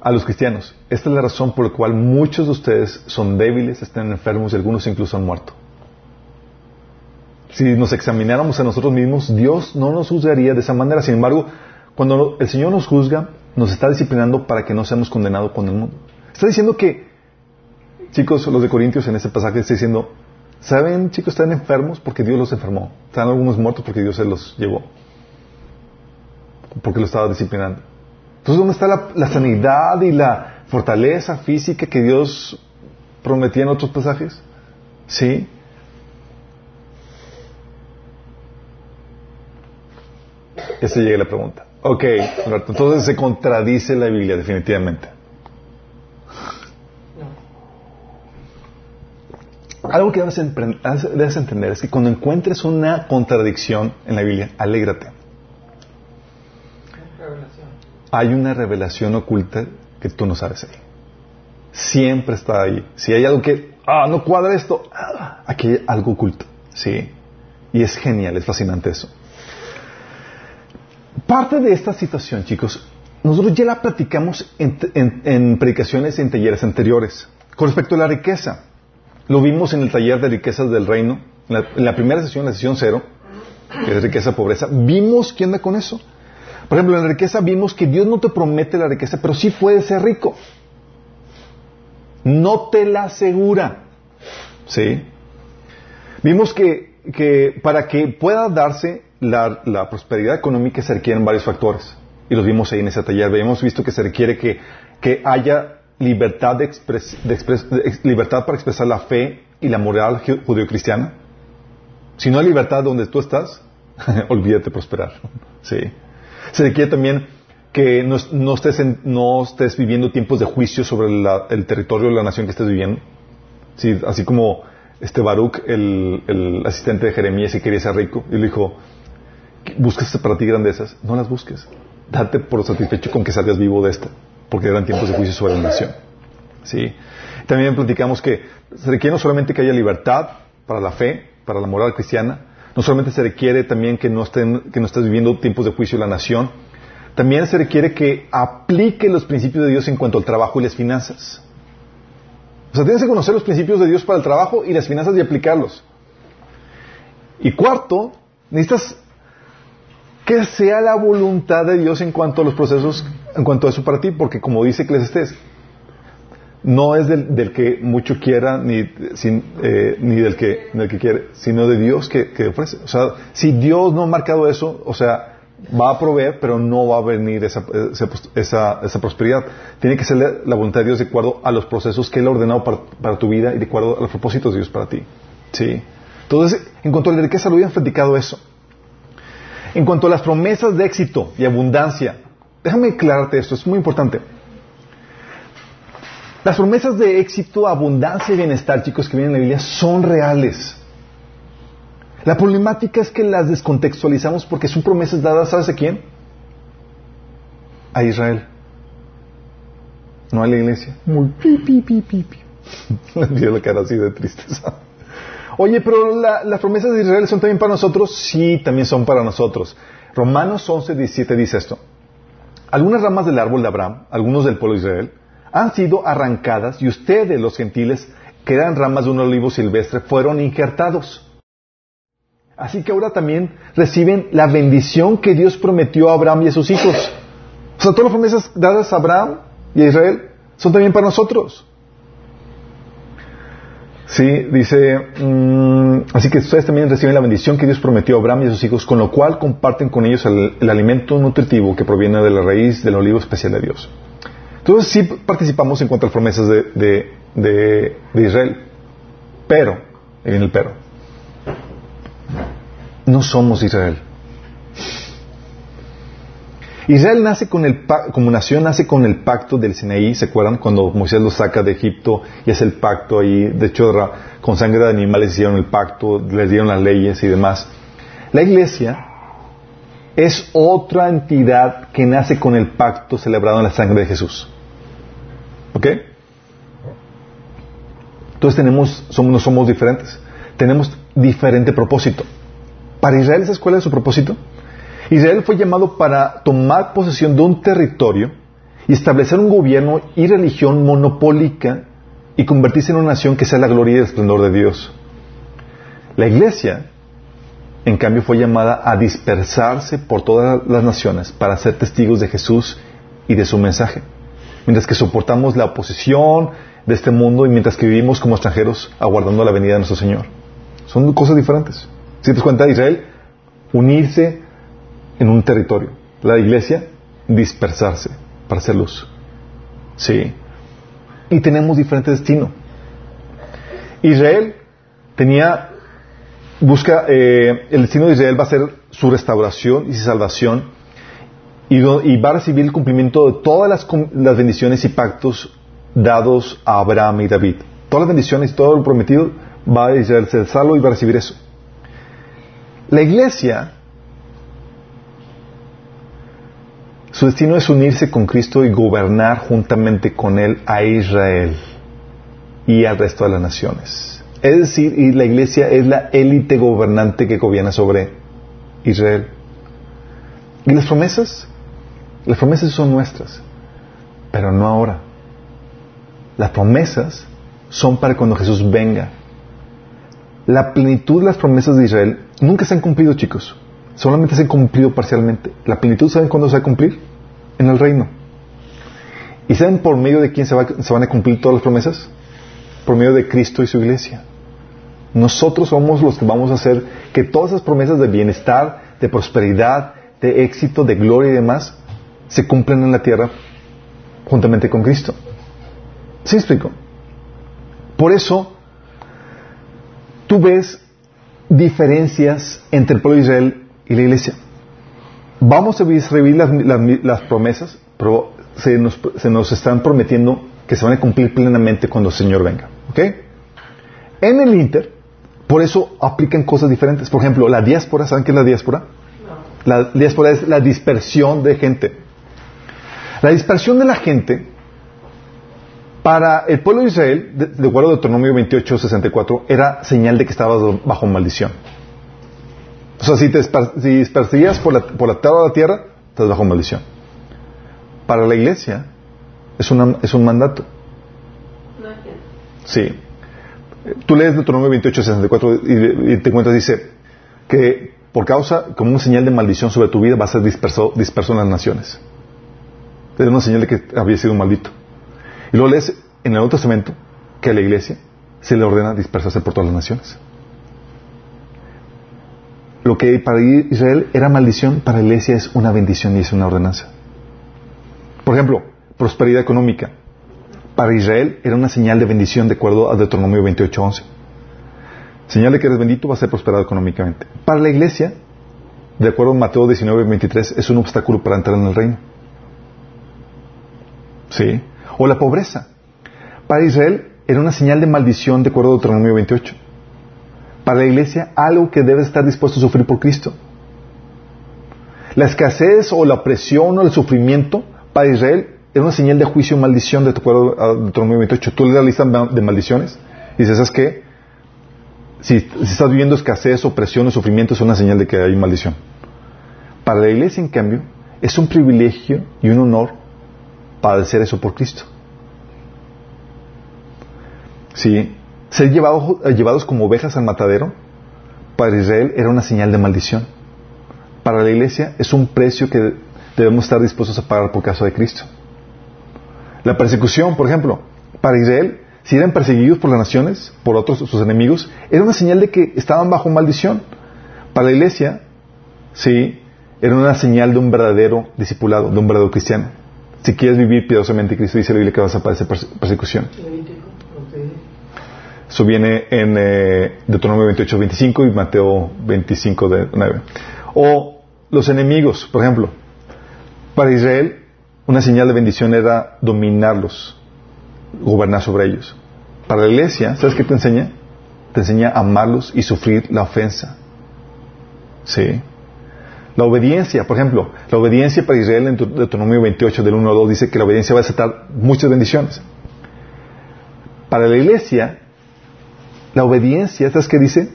a los cristianos, esta es la razón por la cual muchos de ustedes son débiles, están enfermos y algunos incluso han muerto. Si nos examináramos a nosotros mismos, Dios no nos juzgaría de esa manera. Sin embargo, cuando el Señor nos juzga, nos está disciplinando para que no seamos condenados con el mundo. Está diciendo que, chicos, los de Corintios en este pasaje está diciendo, ¿Saben, chicos? Están enfermos porque Dios los enfermó. Están algunos muertos porque Dios se los llevó, porque lo estaba disciplinando. Entonces, ¿dónde está la sanidad y la fortaleza física que Dios prometía en otros pasajes? ¿Sí? Esa llega la pregunta. Ok, Alberto, entonces se contradice la Biblia, definitivamente. Algo que debes entender es que cuando encuentres una contradicción en la Biblia, alégrate. Hay una revelación oculta que tú no sabes ahí. Siempre está ahí. Si hay algo que, no cuadra esto, aquí hay algo oculto. Sí. Y es genial, es fascinante eso. Parte de esta situación, chicos, nosotros ya la platicamos en predicaciones, en talleres anteriores. Con respecto a la riqueza, lo vimos en el taller de riquezas del reino, en la primera sesión, la sesión 0, que es riqueza, pobreza. Vimos qué onda con eso. Por ejemplo, en la riqueza vimos que Dios no te promete la riqueza, pero sí puedes ser rico. No te la asegura. ¿Sí? Vimos que para que pueda darse la prosperidad económica se requieren varios factores. Y los vimos ahí en ese taller. Hemos visto que se requiere que haya libertad libertad para expresar la fe y la moral judeocristiana. Si no hay libertad donde tú estás, olvídate prosperar. Sí. Se requiere también que no estés viviendo tiempos de juicio sobre el territorio de la nación que estés viviendo. Sí, así como Baruch, el asistente de Jeremías, que quería ser rico, y le dijo: buscas para ti grandezas, no las busques, date por satisfecho con que salgas vivo de esta, porque eran tiempos de juicio sobre la nación. ¿Sí? También platicamos que se requiere no solamente que haya libertad para la fe, para la moral cristiana, no solamente se requiere también que no estés viviendo tiempos de juicio de la nación, también se requiere que aplique los principios de Dios en cuanto al trabajo y las finanzas. O sea, tienes que conocer los principios de Dios para el trabajo y las finanzas y aplicarlos. Y cuarto, necesitas que sea la voluntad de Dios en cuanto a los procesos, en cuanto a eso para ti, porque como dice Eclesiastés, no es del que mucho quiera ni del que quiere, sino de Dios que ofrece. O sea, si Dios no ha marcado eso, o sea, va a proveer, pero no va a venir esa prosperidad. Tiene que ser la voluntad de Dios de acuerdo a los procesos que Él ha ordenado para tu vida y de acuerdo a los propósitos de Dios para ti. ¿Sí? Entonces, en cuanto a la riqueza, lo habían platicado eso. En cuanto a las promesas de éxito y abundancia, déjame aclararte esto, es muy importante. Las promesas de éxito, abundancia y bienestar, chicos, que vienen en la Biblia, son reales. La problemática es que las descontextualizamos porque son promesas dadas, ¿sabes a quién? A Israel. No a la iglesia. Muy pi. Le dio la cara así de tristeza. Oye, pero las promesas de Israel son también para nosotros. Sí, también son para nosotros. Romanos 11:17 dice esto: algunas ramas del árbol de Abraham, algunos del pueblo de Israel, han sido arrancadas, y ustedes, los gentiles, que eran ramas de un olivo silvestre, fueron injertados. Así que ahora también reciben la bendición que Dios prometió a Abraham y a sus hijos. O sea, todas las promesas dadas a Abraham y a Israel son también para nosotros. Sí, dice, así que ustedes también reciben la bendición que Dios prometió a Abraham y a sus hijos, con lo cual comparten con ellos el alimento nutritivo que proviene de la raíz del olivo especial de Dios. Entonces sí participamos en cuanto a las promesas de Israel. Pero, ahí viene el pero. No somos Israel. Israel nace como nación, nace con el pacto del Sinaí. ¿Se acuerdan? Cuando Moisés los saca de Egipto y hace el pacto ahí. De hecho, con sangre de animales hicieron el pacto, les dieron las leyes y demás. La iglesia es otra entidad que nace con el pacto celebrado en la sangre de Jesús. ¿Ok? Entonces no somos diferentes. Tenemos diferente propósito. ¿Para Israel esa escuela es su propósito? Israel fue llamado para tomar posesión de un territorio y establecer un gobierno y religión monopólica y convertirse en una nación que sea la gloria y el esplendor de Dios. La iglesia, en cambio, fue llamada a dispersarse por todas las naciones para ser testigos de Jesús y de su mensaje, mientras que soportamos la oposición de este mundo y mientras que vivimos como extranjeros aguardando la venida de nuestro Señor. Son cosas diferentes. Si te das cuenta, Israel, unirse en un territorio. La iglesia, dispersarse para hacer luz. Sí. Y tenemos diferente destino. Israel tenía... el destino de Israel va a ser su restauración y su salvación, y va a recibir el cumplimiento de todas las bendiciones y pactos dados a Abraham y David. Todas las bendiciones y todo lo prometido, va a Israel ser salvo y va a recibir eso. La iglesia, su destino es unirse con Cristo y gobernar juntamente con Él a Israel y al resto de las naciones. Es decir, y la iglesia es la élite gobernante que gobierna sobre Israel. ¿Y las promesas? Las promesas son nuestras, pero no ahora. Las promesas son para cuando Jesús venga. La plenitud de las promesas de Israel nunca se han cumplido, chicos. Solamente se han cumplido parcialmente. La plenitud, ¿saben cuándo se va a cumplir? En el reino. ¿Y saben por medio de quién se van a cumplir todas las promesas? Por medio de Cristo y su iglesia. Nosotros somos los que vamos a hacer que todas esas promesas de bienestar, de prosperidad, de éxito, de gloria y demás, se cumplan en la tierra juntamente con Cristo. ¿Sí explico? Por eso, tú ves diferencias entre el pueblo de Israel y la iglesia. Vamos a recibir las promesas, pero se nos están prometiendo que se van a cumplir plenamente cuando el Señor venga. ¿Ok? En el ínter, por eso aplican cosas diferentes. Por ejemplo, la diáspora, ¿saben qué es la diáspora? No. La diáspora es la dispersión de gente. La dispersión de la gente para el pueblo de Israel, de acuerdo a Deuteronomio 28:64, era señal de que estabas bajo maldición. O sea, si dispersías por la tierra de la tierra, estás bajo maldición. Para la iglesia es un mandato. Sí. Tú lees Deuteronomio 28:64 y te encuentras, dice que por causa, como una señal de maldición sobre tu vida, vas a ser disperso en las naciones. Es una señal de que habías sido maldito. Y luego lees en el Nuevo Testamento que a la iglesia se le ordena dispersarse por todas las naciones. Lo que para Israel era maldición, para la iglesia es una bendición y es una ordenanza. Por ejemplo, prosperidad económica. Para Israel era una señal de bendición, de acuerdo a Deuteronomio 28:11. Señal de que eres bendito, vas a ser prosperado económicamente. Para la iglesia, de acuerdo a Mateo 19:23, es un obstáculo para entrar en el reino. ¿Sí? O la pobreza. Para Israel era una señal de maldición, de acuerdo a Deuteronomio 28. Para la iglesia, algo que debe estar dispuesto a sufrir por Cristo. La escasez o la opresión o el sufrimiento, para Israel era una señal de juicio o maldición, de acuerdo a Deuteronomio 28. Tú lees la lista de maldiciones y dices, ¿sabes qué? Si estás viviendo escasez, opresión o sufrimiento, es una señal de que hay maldición. Para la iglesia, en cambio, es un privilegio y un honor padecer eso por Cristo. Sí. Ser llevados como ovejas al matadero, para Israel era una señal de maldición. Para la iglesia es un precio que debemos estar dispuestos a pagar por causa de Cristo. La persecución, por ejemplo, para Israel, si eran perseguidos por las naciones, por otros, sus enemigos, era una señal de que estaban bajo maldición. Para la iglesia, sí, era una señal de un verdadero discipulado, de un verdadero cristiano. Si quieres vivir piadosamente, Cristo dice la Biblia que vas a padecer persecución. Eso viene en Deuteronomio 28:25 y Mateo 25:9. O los enemigos, por ejemplo. Para Israel, una señal de bendición era dominarlos, gobernar sobre ellos. Para la iglesia, ¿sabes qué te enseña? Te enseña a amarlos y sufrir la ofensa. Sí. La obediencia, por ejemplo, la obediencia para Israel en Deuteronomio 28, del 1 al 2, dice que la obediencia va a desatar muchas bendiciones. Para la iglesia, la obediencia, ¿sabes qué dice?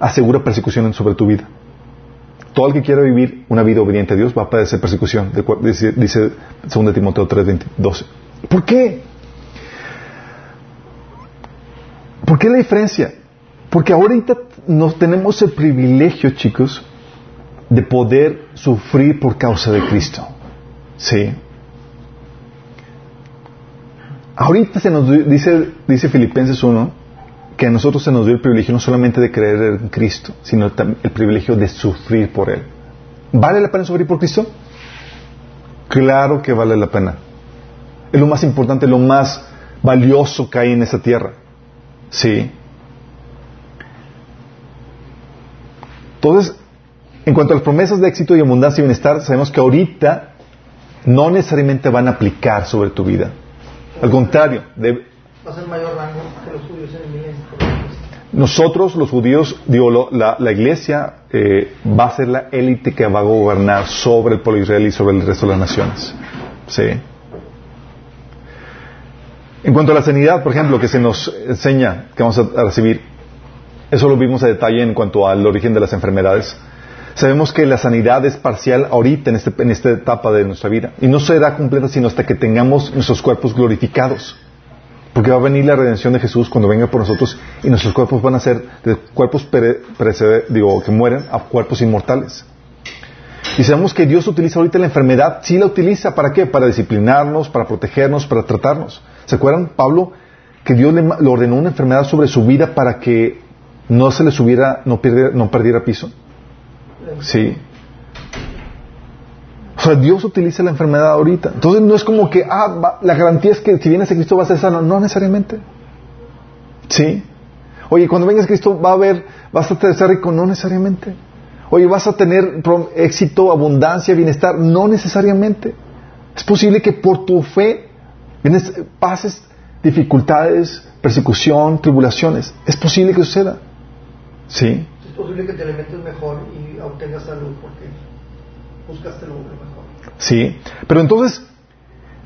Asegura persecución sobre tu vida. Todo el que quiera vivir una vida obediente a Dios va a padecer persecución, dice 2 Timoteo 3:12. ¿Por qué? ¿Por qué la diferencia? Porque ahorita nos tenemos el privilegio, chicos, de poder sufrir por causa de Cristo. Sí. Ahorita se nos dice Filipenses 1 que a nosotros se nos dio el privilegio no solamente de creer en Cristo, sino el privilegio de sufrir por Él. ¿Vale la pena sufrir por Cristo? Claro que vale la pena. Es lo más importante, lo más valioso que hay en esta tierra. Sí. Entonces, en cuanto a las promesas de éxito y abundancia y bienestar, sabemos que ahorita no necesariamente van a aplicar sobre tu vida. Al contrario, va a ser mayor rango que los judíos en el Nosotros, los judíos, digo, la iglesia va a ser la élite que va a gobernar sobre el pueblo israelí y sobre el resto de las naciones. Sí. En cuanto a la sanidad, por ejemplo, que se nos enseña que vamos a recibir, eso lo vimos a detalle en cuanto al origen de las enfermedades. Sabemos que la sanidad es parcial ahorita en esta etapa de nuestra vida y no será completa sino hasta que tengamos nuestros cuerpos glorificados, porque va a venir la redención de Jesús cuando venga por nosotros y nuestros cuerpos van a ser de cuerpos que mueren a cuerpos inmortales. Y sabemos que Dios utiliza ahorita la enfermedad, sí la utiliza, ¿para qué? Para disciplinarnos, para protegernos, para tratarnos. ¿Se acuerdan, Pablo, que Dios le ordenó una enfermedad sobre su vida para que no se le subiera, no perdiera piso? Sí. O sea, Dios utiliza la enfermedad ahorita. Entonces no es como que la garantía es que si vienes a Cristo vas a ser sano. No necesariamente. Sí. Oye, cuando vengas a Cristo vas a ser rico. No necesariamente. Oye, vas a tener éxito, abundancia, bienestar. No necesariamente. Es posible que por tu fe pases dificultades, persecución, tribulaciones. Es posible que suceda. Sí. Es posible que te alimentes mejor y obtengas salud porque buscaste lo mejor. Sí, pero entonces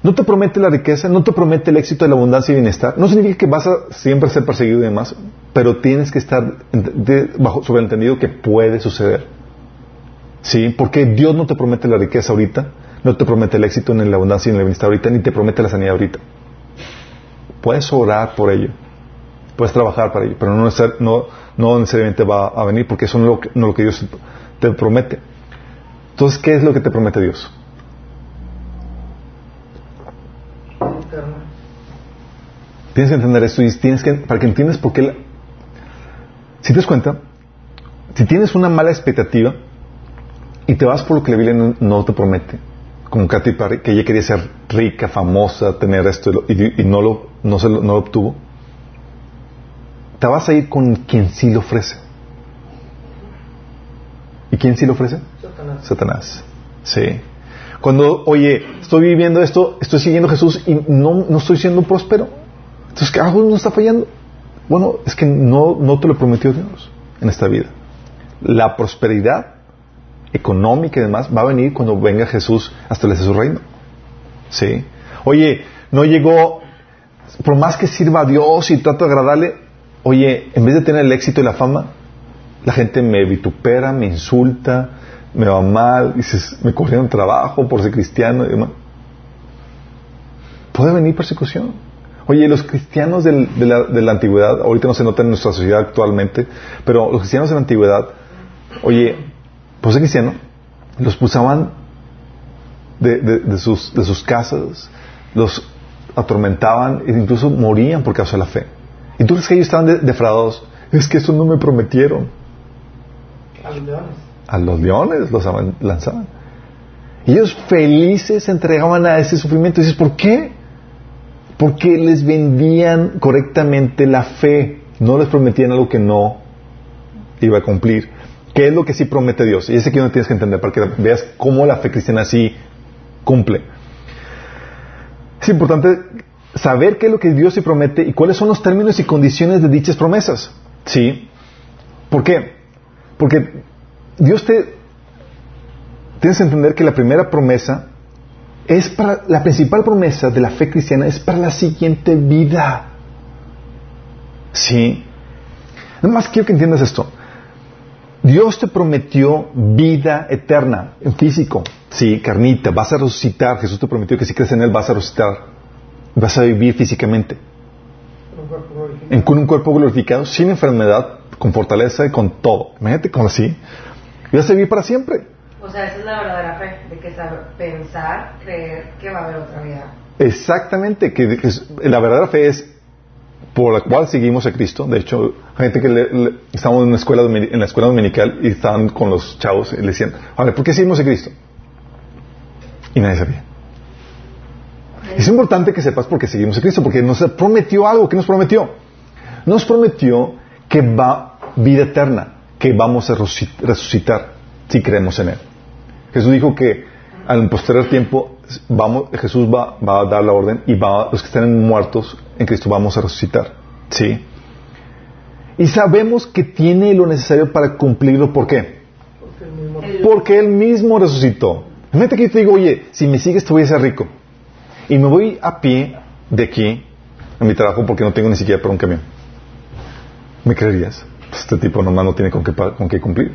no te promete la riqueza, no te promete el éxito, la abundancia y bienestar. No significa que vas a siempre ser perseguido y demás, pero tienes que estar bajo sobreentendido que puede suceder. Sí, porque Dios no te promete la riqueza ahorita, no te promete el éxito ni la abundancia ni el bienestar ahorita, ni te promete la sanidad ahorita. Puedes orar por ello, puedes trabajar para ello, pero no necesariamente va a venir, porque eso no es lo que Dios te promete. Entonces, ¿qué es lo que te promete Dios? Eterno. Tienes que entender esto y para que entiendas por qué. Si te das cuenta, si tienes una mala expectativa y te vas por lo que la Biblia no te promete, como Katy Perry, que ella quería ser rica, famosa, tener esto y no lo obtuvo, te vas a ir con quien sí lo ofrece. ¿Y quién sí lo ofrece? Satanás. Sí. Cuando, oye, estoy viviendo esto, estoy siguiendo a Jesús y no estoy siendo próspero. Entonces, ¿qué hago? No está fallando. Bueno, es que no te lo prometió Dios en esta vida. La prosperidad económica y demás va a venir cuando venga Jesús a establecer su reino. Sí. Oye, no llegó, por más que sirva a Dios y trato de agradarle, oye, en vez de tener el éxito y la fama, la gente me vitupera, me insulta, me va mal, dices, me corrieron trabajo por ser cristiano y demás. Puede venir persecución. Oye, los cristianos de la antigüedad, ahorita no se nota en nuestra sociedad actualmente, pero los cristianos de la antigüedad, oye, por ser cristiano, los expulsaban de sus casas, los atormentaban e incluso morían por causa de la fe. ¿Y tú crees que ellos estaban defraudados? Es que eso no me prometieron. A los leones. A los leones los lanzaban. Y ellos felices se entregaban a ese sufrimiento. Y dices, ¿por qué? Porque les vendían correctamente la fe. No les prometían algo que no iba a cumplir. ¿Qué es lo que sí promete Dios? Y es aquí donde tienes que entender para que veas cómo la fe cristiana sí cumple. Es importante saber qué es lo que Dios se promete y cuáles son los términos y condiciones de dichas promesas. ¿Sí? ¿Por qué? Porque Dios tienes que entender que la primera promesa es para la principal promesa de la fe cristiana es para la siguiente vida. ¿Sí? Nada más quiero que entiendas esto. Dios te prometió vida eterna en físico. Sí, carnita, vas a resucitar. Jesús te prometió que si crees en Él vas a resucitar. Vas a vivir físicamente con un cuerpo glorificado, sin enfermedad, con fortaleza y con todo. Imagínate con así. Y vas a vivir para siempre. O sea, esa es la verdadera fe, de que saber pensar, creer que va a haber otra vida. Exactamente, que la verdadera fe es por la cual seguimos a Cristo. De hecho, gente que estamos en la escuela dominical y estaban con los chavos y le decían, a ver, ¿por qué seguimos a Cristo? Y nadie sabía. Es importante que sepas por qué seguimos a Cristo, porque nos prometió algo. ¿Qué nos prometió? Nos prometió que va vida eterna, que vamos a resucitar si creemos en Él. Jesús dijo que al posterior tiempo Jesús va a dar la orden y los que estén muertos en Cristo vamos a resucitar. ¿Sí? Y sabemos que tiene lo necesario para cumplirlo. ¿Por qué? Porque Él mismo resucitó. Imagínate que yo te digo, oye, si me sigues te voy a ser rico. Y me voy a pie de aquí a mi trabajo porque no tengo ni siquiera para un camión. ¿Me creerías? Pues este tipo nomás no tiene con qué cumplir.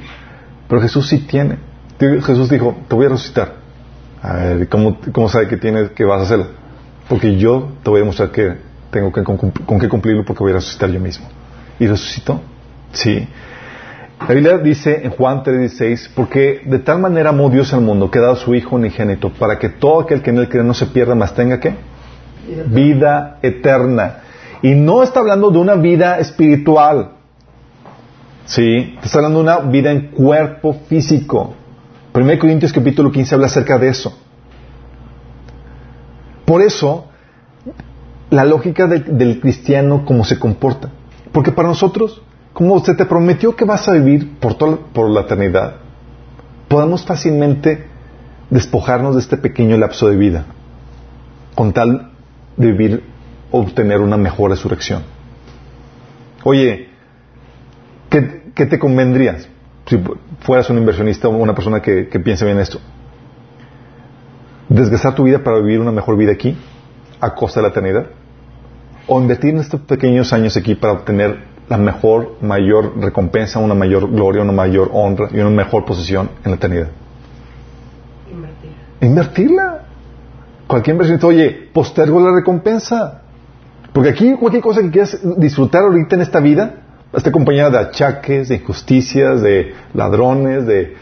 Pero Jesús sí tiene. Jesús dijo, te voy a resucitar. A ver, ¿cómo sabe que tienes que vas a hacerlo? Porque yo te voy a demostrar que tengo con qué cumplirlo, porque voy a resucitar yo mismo. ¿Y resucitó? Sí. La Biblia dice en Juan 3:16, porque de tal manera amó Dios al mundo que ha dado a su Hijo unigénito, para que todo aquel que en él cree no se pierda, mas tenga ¿qué? Vida eterna. Y no está hablando de una vida espiritual. Sí, está hablando de una vida en cuerpo físico. 1 Corintios capítulo 15 habla acerca de eso. Por eso, la lógica del cristiano, cómo se comporta. Porque para nosotros, como se te prometió que vas a vivir por la eternidad, podemos fácilmente despojarnos de este pequeño lapso de vida, con tal de vivir, obtener una mejor resurrección. Oye, ¿qué te convendrías? Si fueras un inversionista o una persona que piense bien esto, ¿desgastar tu vida para vivir una mejor vida aquí a costa de la eternidad? ¿O invertir en estos pequeños años aquí para obtener la mejor, mayor recompensa, una mayor gloria, una mayor honra y una mejor posición en la eternidad? Invertirla. Cualquier inversionista, oye, postergo la recompensa, porque aquí cualquier cosa que quieras disfrutar ahorita en esta vida está acompañada de achaques, de injusticias, de ladrones, de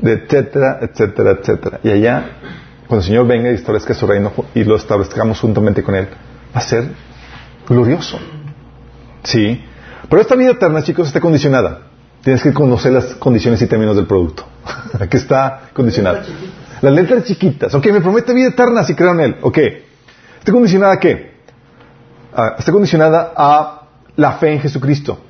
etcétera, etcétera, etcétera. Y allá, cuando el Señor venga y establezca su reino y lo establezcamos juntamente con Él, va a ser glorioso. Sí. Pero esta vida eterna, chicos, está condicionada. Tienes que conocer las condiciones y términos del producto. Aquí está condicionada. Las letras chiquitas. Ok, me promete vida eterna si creo en Él. Ok. ¿Está condicionada a qué? Está condicionada a la fe en Jesucristo.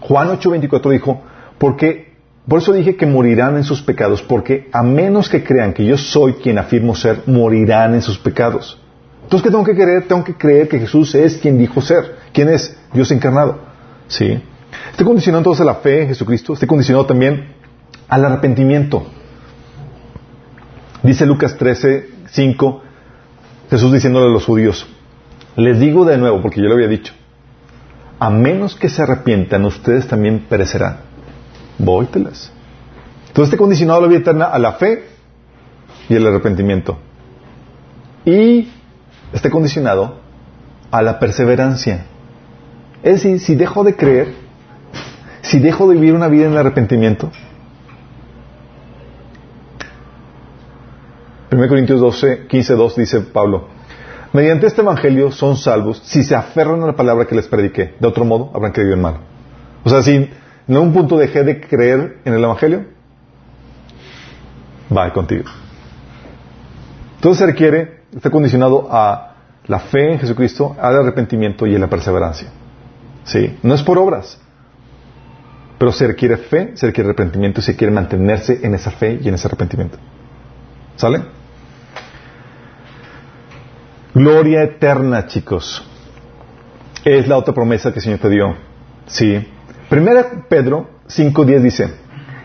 Juan 8:24 dijo, por eso dije que morirán en sus pecados, porque a menos que crean que yo soy quien afirmo ser, morirán en sus pecados. Entonces, ¿qué tengo que creer? Tengo que creer que Jesús es quien dijo ser. ¿Quién es? Dios encarnado. ¿Sí? Está condicionado entonces a la fe en Jesucristo, está condicionado también al arrepentimiento. Dice Lucas 13:5, Jesús diciéndole a los judíos, les digo de nuevo, porque yo lo había dicho, a menos que se arrepientan, ustedes también perecerán. Vóytelas. Entonces está condicionado a la vida eterna a la fe y el arrepentimiento. Y está condicionado a la perseverancia. Es decir, si dejo de creer, si dejo de vivir una vida en el arrepentimiento. 1 Corintios 15:2 dice Pablo, mediante este evangelio son salvos si se aferran a la palabra que les prediqué. De otro modo, habrán creído en mal. O sea, si en algún punto dejé de creer en el evangelio, va contigo. Entonces se requiere, está condicionado a la fe en Jesucristo, al arrepentimiento y a la perseverancia. ¿Sí? No es por obras, pero se requiere fe, se requiere arrepentimiento y se requiere mantenerse en esa fe y en ese arrepentimiento. ¿Sale? Gloria eterna, chicos. Es la otra promesa que el Señor te dio. Sí. 1 Pedro 5:10 dice,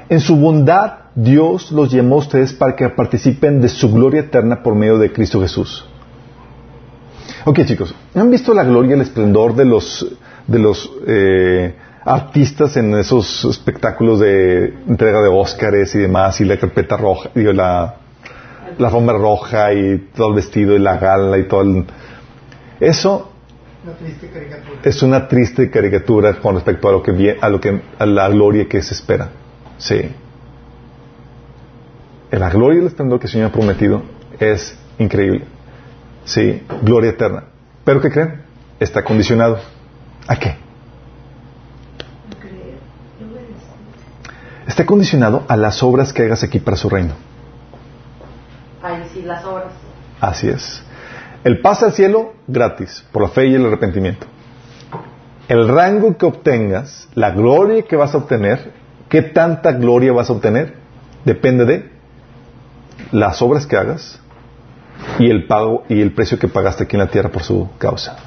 en su bondad Dios los llamó a ustedes para que participen de su gloria eterna por medio de Cristo Jesús. Ok, chicos, ¿han visto la gloria, el esplendor de los artistas en esos espectáculos de entrega de Óscares y demás, y la carpeta roja, digo, la forma roja y todo el vestido y la gala y todo el... Eso es una triste caricatura con respecto a lo que viene, a la gloria que se espera. Sí. La gloria y el esplendor que el Señor ha prometido es increíble. Sí, gloria eterna. Pero ¿qué creen? Está condicionado ¿A qué? Está condicionado a las obras que hagas aquí para su reino. Ay, sí, las obras. Así es. El pase al cielo, gratis, por la fe y el arrepentimiento. El rango que obtengas, la gloria que vas a obtener, ¿qué tanta gloria vas a obtener? Depende de las obras que hagas y el pago y el precio que pagaste aquí en la tierra por su causa.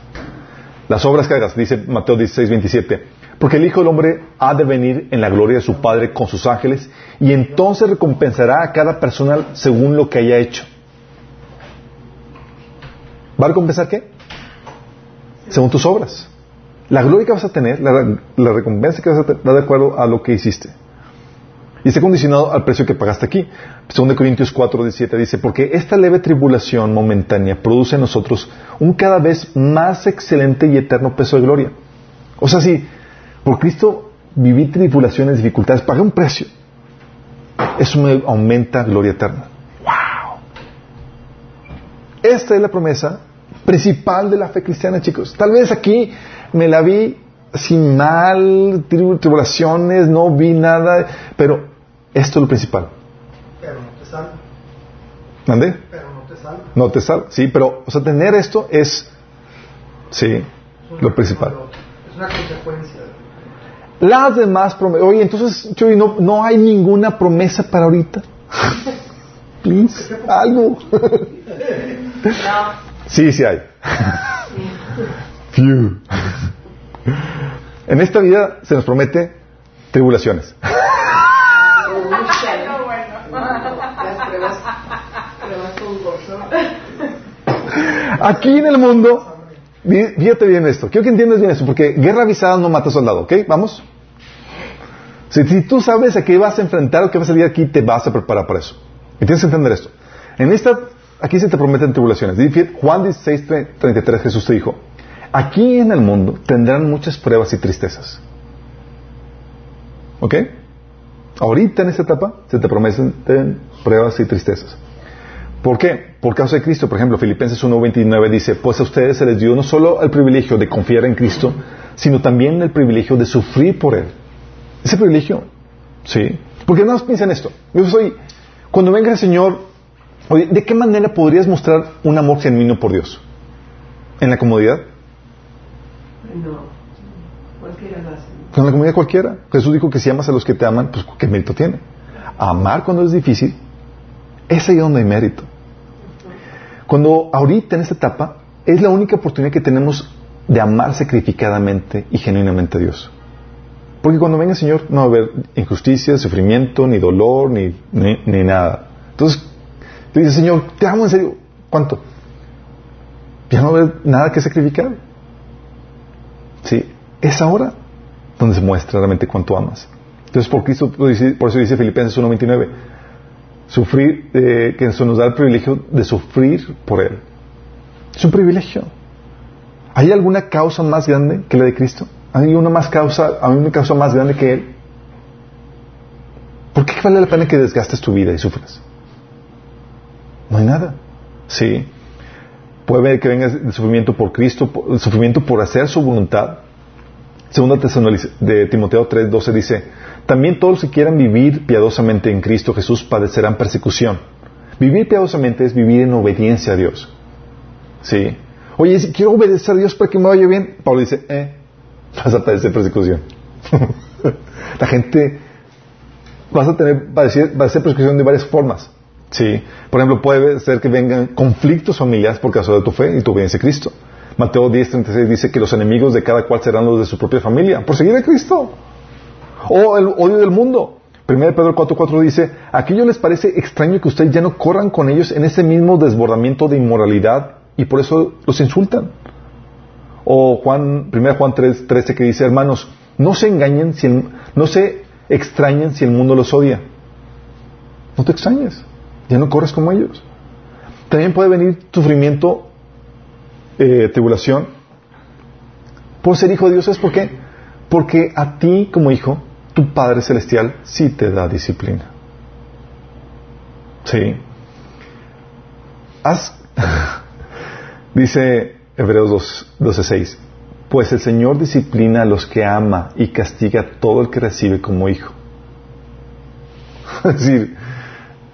Las obras que hagas, dice Mateo 16:27, porque el Hijo del Hombre ha de venir en la gloria de su Padre con sus ángeles, y entonces recompensará a cada persona según lo que haya hecho. ¿Va a recompensar qué? Según tus obras. La gloria que vas a tener, la recompensa que vas a tener, va de acuerdo a lo que hiciste. Y está condicionado al precio que pagaste aquí. 2 Corintios 4:17 dice, porque esta leve tribulación momentánea produce en nosotros un cada vez más excelente y eterno peso de gloria. O sea, si por Cristo viví tribulaciones, dificultades, pagué un precio, eso me aumenta gloria eterna. ¡Wow! Esta es la promesa principal de la fe cristiana, chicos. Tal vez aquí me la vi sin mal, tribulaciones, no vi nada, pero esto es lo principal. Pero no te salva. ¿Dónde? Pero no te salva. No te salva, sí, pero, o sea, tener esto es, sí, es lo principal. Es una consecuencia. Las demás promesas, oye, entonces, Chuy, no hay ninguna promesa para ahorita. Please, algo. Sí, sí hay. Phew. En esta vida se nos promete tribulaciones. Aquí en el mundo, fíjate bien esto, quiero que entiendas bien esto, porque guerra avisada no mata soldado, ¿ok? Vamos. Si tú sabes a qué vas a enfrentar o qué vas a salir aquí, te vas a preparar para eso. Y tienes que entender esto. En esta, aquí se te prometen tribulaciones. Juan 16:33, Jesús te dijo, aquí en el mundo tendrán muchas pruebas y tristezas. ¿Ok? Ahorita en esta etapa se te prometen pruebas y tristezas. ¿Por qué? Por causa de Cristo. Por ejemplo, Filipenses 1:29 dice, pues a ustedes se les dio no solo el privilegio de confiar en Cristo, sino también el privilegio de sufrir por Él. Ese privilegio, ¿sí? Porque nada más piensa en esto. Cuando venga el Señor, oye, ¿de qué manera podrías mostrar un amor genuino por Dios? ¿En la comodidad? No, cualquiera lo hace. Con la comunidad cualquiera. Jesús dijo que si amas a los que te aman, pues ¿qué mérito tiene? Amar cuando es difícil, es ahí donde hay mérito. Cuando ahorita en esta etapa es la única oportunidad que tenemos de amar sacrificadamente y genuinamente a Dios. Porque cuando venga el Señor no va a haber injusticia, sufrimiento, ni dolor, ni nada. Entonces, te dice, Señor, te amo en serio. ¿Cuánto? Ya no va a haber nada que sacrificar. Sí, es ahora donde se muestra realmente cuánto amas. Entonces, por Cristo, por eso dice Filipenses 1:29, sufrir, que eso nos da el privilegio de sufrir por Él. Es un privilegio. ¿Hay alguna causa más grande que la de Cristo? ¿Hay una causa más grande que Él? ¿Por qué vale la pena que desgastes tu vida y sufras? No hay nada. Sí. Puede haber que venga el sufrimiento por Cristo, el sufrimiento por hacer su voluntad. Segunda de Timoteo 3:12 dice, también todos los que quieran vivir piadosamente en Cristo Jesús padecerán persecución. Vivir piadosamente es vivir en obediencia a Dios. ¿Sí? Oye, si quiero obedecer a Dios para que me vaya bien, Pablo dice, vas a padecer persecución. La gente, vas a padecer persecución de varias formas. Sí. Por ejemplo, puede ser que vengan conflictos familiares por causa de tu fe y tu obediencia a Cristo. Mateo 10:36 dice que los enemigos de cada cual serán los de su propia familia por seguir a Cristo. O el odio del mundo. 1 Pedro 4:4 dice, aquello les parece extraño que ustedes ya no corran con ellos en ese mismo desbordamiento de inmoralidad y por eso los insultan. O 1 Juan 3:13 que dice, hermanos, no se extrañen si el mundo los odia. No te extrañes. Ya no corres como ellos. También puede venir sufrimiento, tribulación, por ser hijo de Dios. ¿Sabes por qué? Porque a ti, como hijo, tu Padre Celestial sí te da disciplina. Sí. Dice Hebreos 12:6, Pues el Señor disciplina a los que ama y castiga a todo el que recibe como hijo. Es decir,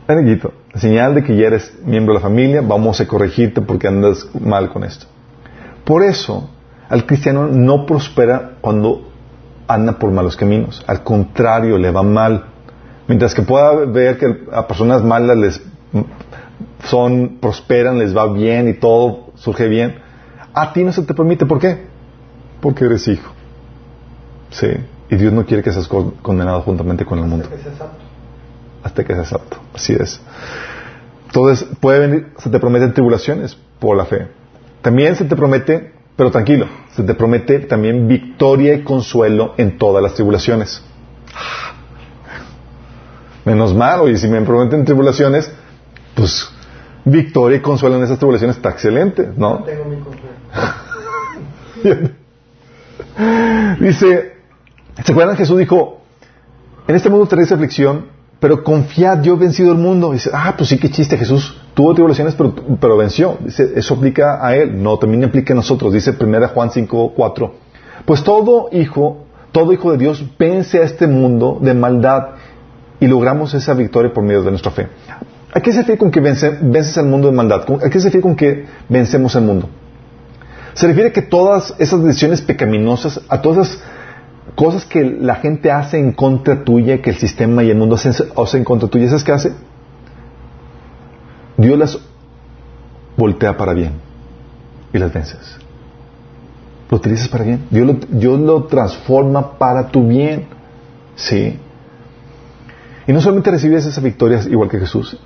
amiguito, señal de que ya eres miembro de la familia, vamos a corregirte porque andas mal con esto. Por eso, al cristiano no prospera cuando anda por malos caminos. Al contrario, le va mal. Mientras que pueda ver que a personas malas prosperan, les va bien y todo surge bien, a ti no se te permite. ¿Por qué? Porque eres hijo. Sí. Y Dios no quiere que seas condenado juntamente con el mundo. Hasta que seas apto. Así es. Entonces, puede venir, se te prometen tribulaciones por la fe. También se te promete, pero tranquilo, se te promete también victoria y consuelo en todas las tribulaciones. Menos mal, oye, si me prometen tribulaciones, pues victoria y consuelo en esas tribulaciones está excelente, ¿no? Tengo mi consuelo. Dice, ¿se acuerdan? Jesús dijo, en este mundo tenéis aflicción, pero confiad, yo he vencido el mundo. Dice, pues sí, qué chiste, Jesús tuvo tribulaciones, pero venció. Dice, eso aplica a él, no, también aplica a nosotros. Dice 1 Juan 5:4, pues todo hijo de Dios vence a este mundo de maldad, y logramos esa victoria por medio de nuestra fe. ¿A qué se refiere con que vences al mundo de maldad? ¿A qué se refiere con que vencemos al mundo? Se refiere que todas esas decisiones pecaminosas, a todas esas cosas que la gente hace en contra tuya, que el sistema y el mundo hacen en contra tuya, ¿sabes qué hace? Dios las voltea para bien y las vences. Lo utilizas para bien. Dios lo transforma para tu bien. Sí. Y no solamente recibes esas victorias igual que Jesús,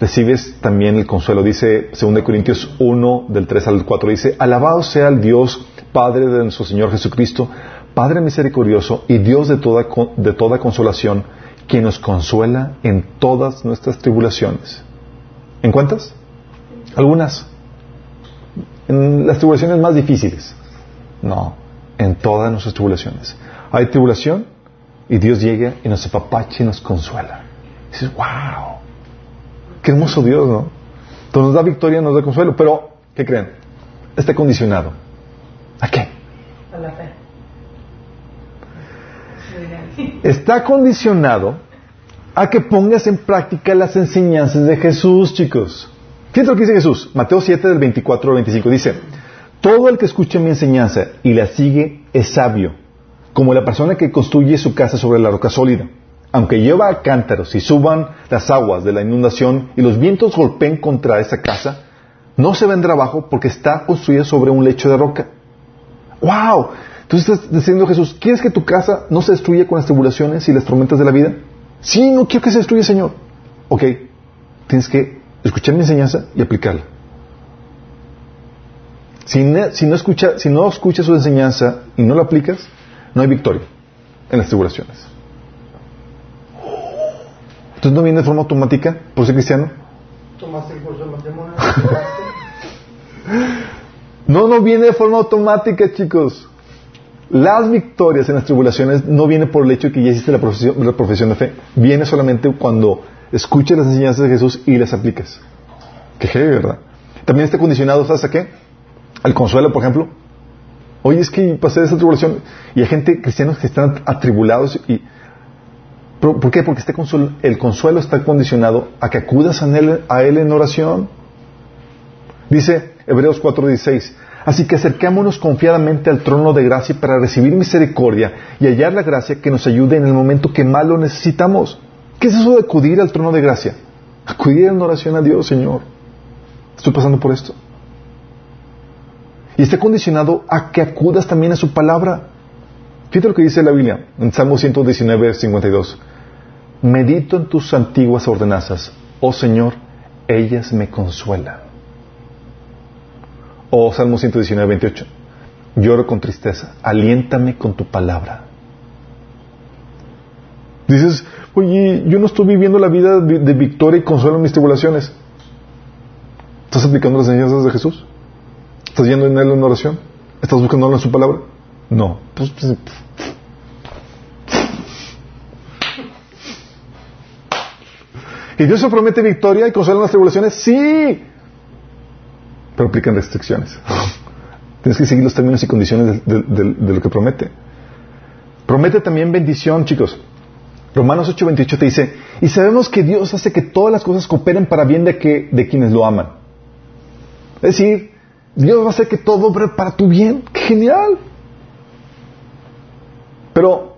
recibes también el consuelo. Dice 2 Corintios 1, del 3 al 4, dice, alabado sea el Dios, Padre de nuestro Señor Jesucristo, Padre misericordioso y Dios de toda consolación, quien nos consuela en todas nuestras tribulaciones. ¿En cuántas? Algunas. En las tribulaciones más difíciles. No, en todas nuestras tribulaciones. Hay tribulación y Dios llega y nos apapacha y nos consuela. Y dices, wow, qué hermoso Dios, ¿no? Entonces nos da victoria, nos da consuelo, pero, ¿qué creen? Está condicionado. ¿A qué? A la fe. Está condicionado a que pongas en práctica las enseñanzas de Jesús, chicos. ¿Qué es lo que dice Jesús? Mateo 7, del 24 al 25. Dice, todo el que escucha mi enseñanza y la sigue es sabio, como la persona que construye su casa sobre la roca sólida. Aunque llueva cántaros y suban las aguas de la inundación y los vientos golpeen contra esa casa, no se vendrá abajo porque está construida sobre un lecho de roca. ¡Wow! Entonces estás diciendo, Jesús, ¿quieres que tu casa no se destruya con las tribulaciones y las tormentas de la vida? Sí, no quiero que se destruya, Señor. Ok, tienes que escuchar mi enseñanza y aplicarla. Si no escuchas su enseñanza y no la aplicas, no hay victoria en las tribulaciones. Entonces no viene de forma automática por ser cristiano. Tomaste el curso de matrimonio. No viene de forma automática, chicos. Las victorias en las tribulaciones no viene por el hecho de que ya hiciste la profesión de fe. Viene solamente cuando escuchas las enseñanzas de Jesús y las aplicas. Qué heavy, ¿verdad? También está condicionado, ¿sabes a qué? Al consuelo, por ejemplo. Oye, es que pasé esa tribulación. Y hay gente, cristianos, que están atribulados. Y ¿por qué? Porque el consuelo está condicionado a que acudas a él en oración. Dice Hebreos 4:16, así que acercámonos confiadamente al trono de gracia para recibir misericordia y hallar la gracia que nos ayude en el momento que más lo necesitamos. ¿Qué es eso de acudir al trono de gracia? Acudir en oración a Dios, Señor, estoy pasando por esto. Y está condicionado a que acudas también a su palabra. Fíjate lo que dice la Biblia en Salmo 119:52. Medito en tus antiguas ordenanzas, oh Señor, ellas me consuelan. O Salmo 119:28. Lloro con tristeza, aliéntame con tu palabra. Dices, oye, yo no estoy viviendo la vida de victoria y consuelo en mis tribulaciones. ¿Estás aplicando las enseñanzas de Jesús? ¿Estás yendo en él en oración? ¿Estás buscando en su palabra? No. ¿Y Dios se promete victoria y consuelo en las tribulaciones? Sí. Pero aplican restricciones. Tienes que seguir los términos y condiciones de lo que promete. Promete también bendición, chicos. Romanos 8:28 te dice: y sabemos que Dios hace que todas las cosas cooperen para bien de quienes lo aman. Es decir, Dios va a hacer que todo obre para tu bien. ¡Qué genial! Pero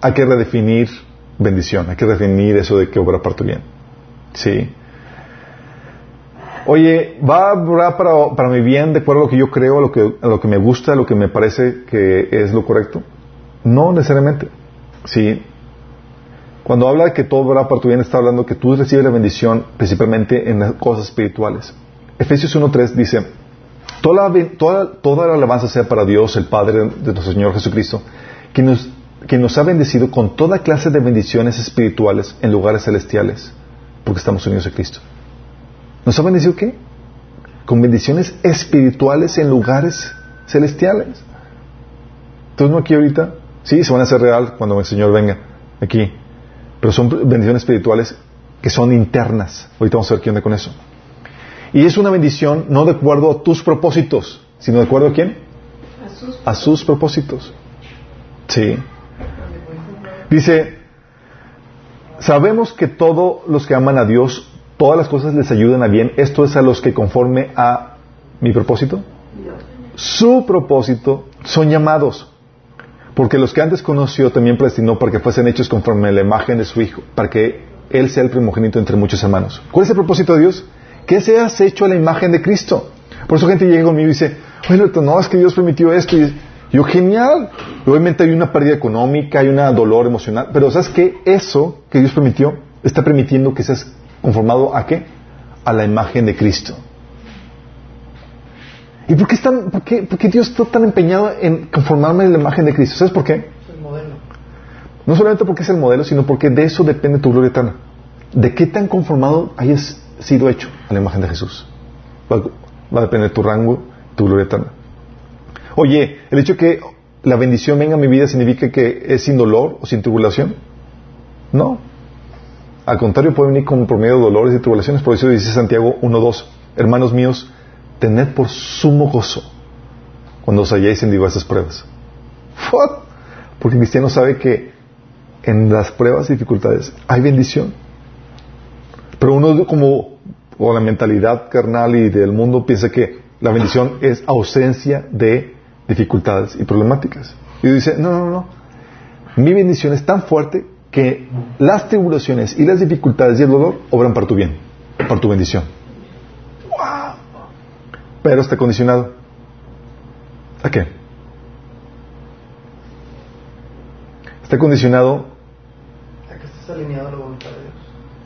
hay que redefinir bendición, hay que redefinir eso de que obra para tu bien. Sí. Oye, va a obrar para mi bien de acuerdo a lo que yo creo, a lo que me gusta, a lo que me parece que es lo correcto. No necesariamente. Sí. Cuando habla de que todo obra para tu bien, está hablando que tú recibes la bendición principalmente en las cosas espirituales. Efesios 1:3 dice: toda la alabanza sea para Dios, el Padre de nuestro Señor Jesucristo, quien nos ha bendecido con toda clase de bendiciones espirituales en lugares celestiales, porque estamos unidos a Cristo. ¿Nos ha bendecido qué? Con bendiciones espirituales en lugares celestiales. Entonces, no aquí ahorita. Sí, se van a hacer real cuando el Señor venga aquí. Pero son bendiciones espirituales que son internas. Ahorita vamos a ver qué onda con eso. Y es una bendición no de acuerdo a tus propósitos, sino de acuerdo a quién? A sus propósitos. Sí. Dice: sabemos que todos los que aman a Dios, todas las cosas les ayudan a bien. Esto es a los que conforme a mi propósito, su propósito, son llamados. Porque los que antes conoció también predestinó para que fuesen hechos conforme a la imagen de su Hijo, para que Él sea el primogénito entre muchos hermanos. ¿Cuál es el propósito de Dios? Que seas hecho a la imagen de Cristo. Por eso gente llega conmigo y dice: bueno, no, es que Dios permitió esto. Y yo, genial. Obviamente hay una pérdida económica, hay un dolor emocional, pero ¿sabes qué? Eso que Dios permitió, está permitiendo que seas conformado ¿a qué? A la imagen de Cristo. ¿Y por qué Dios está tan empeñado en conformarme a la imagen de Cristo? ¿Sabes por qué? Es el modelo. No solamente porque es el modelo, sino porque de eso depende tu gloria eterna. De qué tan conformado hayas sido hecho a la imagen de Jesús va a depender tu rango, tu gloria eterna. Oye, el hecho de que la bendición venga a mi vida significa que es sin dolor o sin tribulación. No. Al contrario, puede venir con promedio de dolores y tribulaciones. Por eso dice Santiago 1:2: hermanos míos, tened por sumo gozo cuando os halléis en diversas pruebas. ¿What? Porque el cristiano sabe que en las pruebas y dificultades hay bendición. Pero uno, como con la mentalidad carnal y del mundo, piensa que la bendición es ausencia de dificultades y problemáticas. Y dice: no. Mi bendición es tan fuerte que las tribulaciones y las dificultades y el dolor obran para tu bien, para tu bendición. Pero está condicionado. ¿A qué? Está condicionado a que estés alineado a la voluntad de Dios,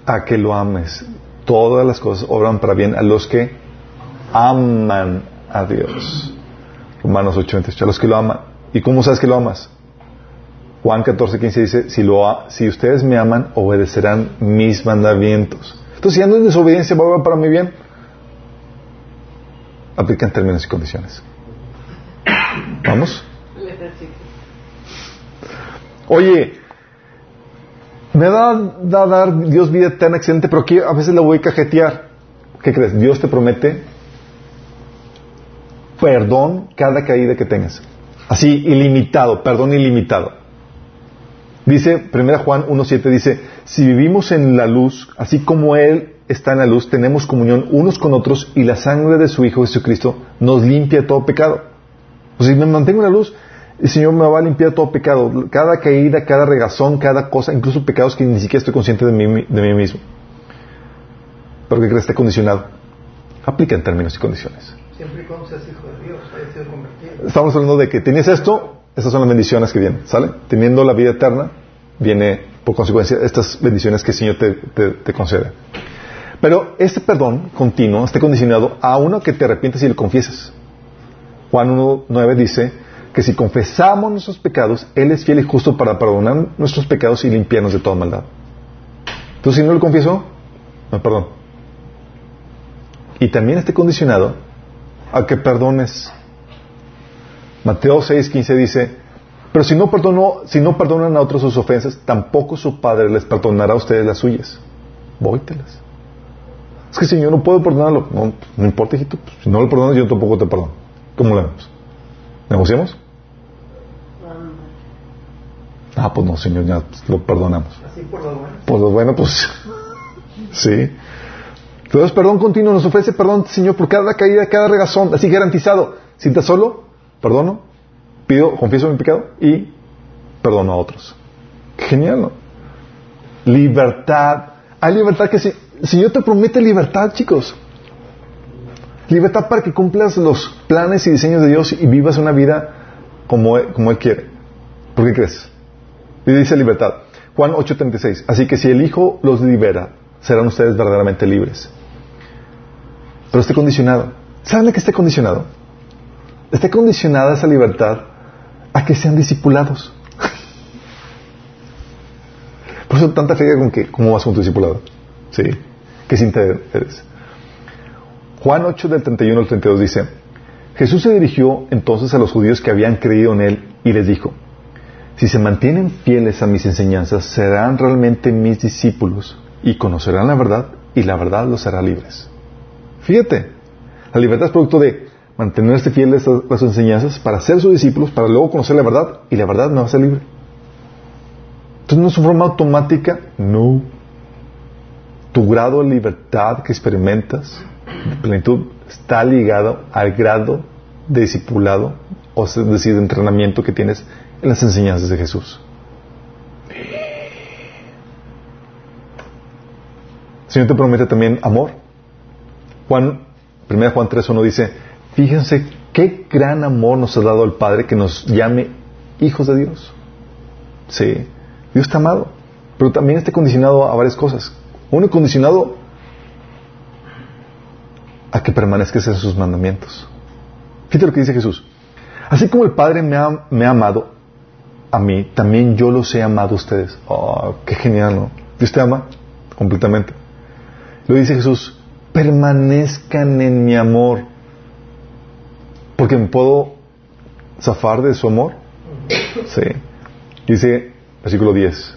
a que lo ames. Todas las cosas obran para bien a los que aman a Dios. Romanos 8:28. A los que lo aman. ¿Y cómo sabes que lo amas? Juan 14:15 dice: si ustedes me aman, obedecerán mis mandamientos. Entonces, si ando en desobediencia, va a obrar para mi bien. Aplican términos y condiciones. ¿Vamos? Oye, me va a dar Dios vida eterna, excelente, pero aquí a veces la voy a cajetear. ¿Qué crees? Dios te promete perdón cada caída que tengas. Así, ilimitado, perdón ilimitado. Dice 1 Juan 1:7, dice: si vivimos en la luz, así como Él está en la luz, tenemos comunión unos con otros, y la sangre de su Hijo Jesucristo nos limpia de todo pecado. O sea, si me mantengo en la luz, el Señor me va a limpiar de todo pecado, cada caída, cada regazón, cada cosa, incluso pecados que ni siquiera estoy consciente de mí mismo. Pero que crees, esté condicionado. Aplica en términos y condiciones. Siempre y cuando seas hijo de Dios, hayas sido convertido. Estamos hablando de que tienes esto, estas son las bendiciones que vienen, ¿sale? Teniendo la vida eterna, viene por consecuencia estas bendiciones que el Señor te concede. Pero este perdón continuo está condicionado a uno que te arrepientes y le confiesas. Juan 1:9 dice que si confesamos nuestros pecados, Él es fiel y justo para perdonar nuestros pecados y limpiarnos de toda maldad. Entonces, si no lo confieso, no perdón. Y también está condicionado a que perdones. Mateo 6:15 dice: pero si no perdonan a otros sus ofensas, tampoco su Padre les perdonará a ustedes las suyas. Vóytelas. Es que si yo no puedo perdonarlo, no importa, hijito, pues, si no lo perdonas, yo tampoco te perdono. ¿Cómo lo hacemos? ¿Negociamos? Ah, pues no, Señor, ya lo perdonamos. Así por lo bueno. Por lo bueno, pues. Sí. Entonces, perdón continuo nos ofrece perdón, Señor, por cada caída, cada regazón. Así garantizado. Si estás solo, perdono, pido, confieso mi pecado y perdono a otros. Genial, ¿no? Libertad. Hay libertad que Señor te promete libertad, chicos. Libertad para que cumplas los planes y diseños de Dios y vivas una vida como Él quiere. ¿Por qué crees? Y dice libertad. Juan 8:36. Así que si el Hijo los libera, serán ustedes verdaderamente libres. Pero esté condicionado. ¿Saben a qué esté condicionado? Esté condicionada esa libertad a que sean discipulados. Por eso tanta fe con que, ¿cómo vas con tu discipulado? ¿Sí? ¿Qué cinta eres? Juan 8 del 31 al 32 dice: Jesús se dirigió entonces a los judíos que habían creído en Él y les dijo: Si se mantienen fieles a mis enseñanzas, serán realmente mis discípulos y conocerán la verdad, y la verdad los hará libres. Fíjate, la libertad es producto de mantenerse fieles a las enseñanzas para ser sus discípulos, para luego conocer la verdad, y la verdad me va a hacer libre. Entonces no es una forma automática, no. Tu grado de libertad que experimentas, de plenitud, está ligado al grado de discipulado, o es decir, de entrenamiento que tienes en las enseñanzas de Jesús. El Señor te promete también amor. 1 Juan 3:1 dice: Fíjense qué gran amor nos ha dado el Padre que nos llame hijos de Dios. Sí, Dios está amado, pero también está condicionado a varias cosas. Uno, condicionado a que permanezcas en sus mandamientos. Fíjate lo que dice Jesús: Así como el Padre me ha amado a mí, también yo los he amado a ustedes. ¡Oh, qué genial! ¿No? Dios te ama completamente. Lo dice Jesús: permanezcan en mi amor. Porque me puedo zafar de su amor. Sí. Dice, versículo 10: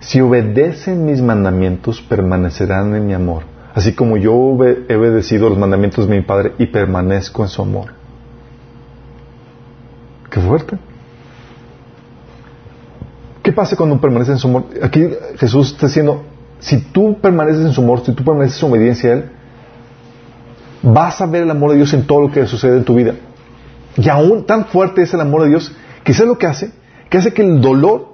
Si obedecen mis mandamientos, permanecerán en mi amor. Así como yo he obedecido los mandamientos de mi Padre y permanezco en su amor. ¡Qué fuerte! ¿Qué pasa cuando permaneces en su amor? Aquí Jesús está diciendo: si tú permaneces en su amor, si tú permaneces en su obediencia a Él, vas a ver el amor de Dios en todo lo que sucede en tu vida. Y aún tan fuerte es el amor de Dios, que es lo que hace, que el dolor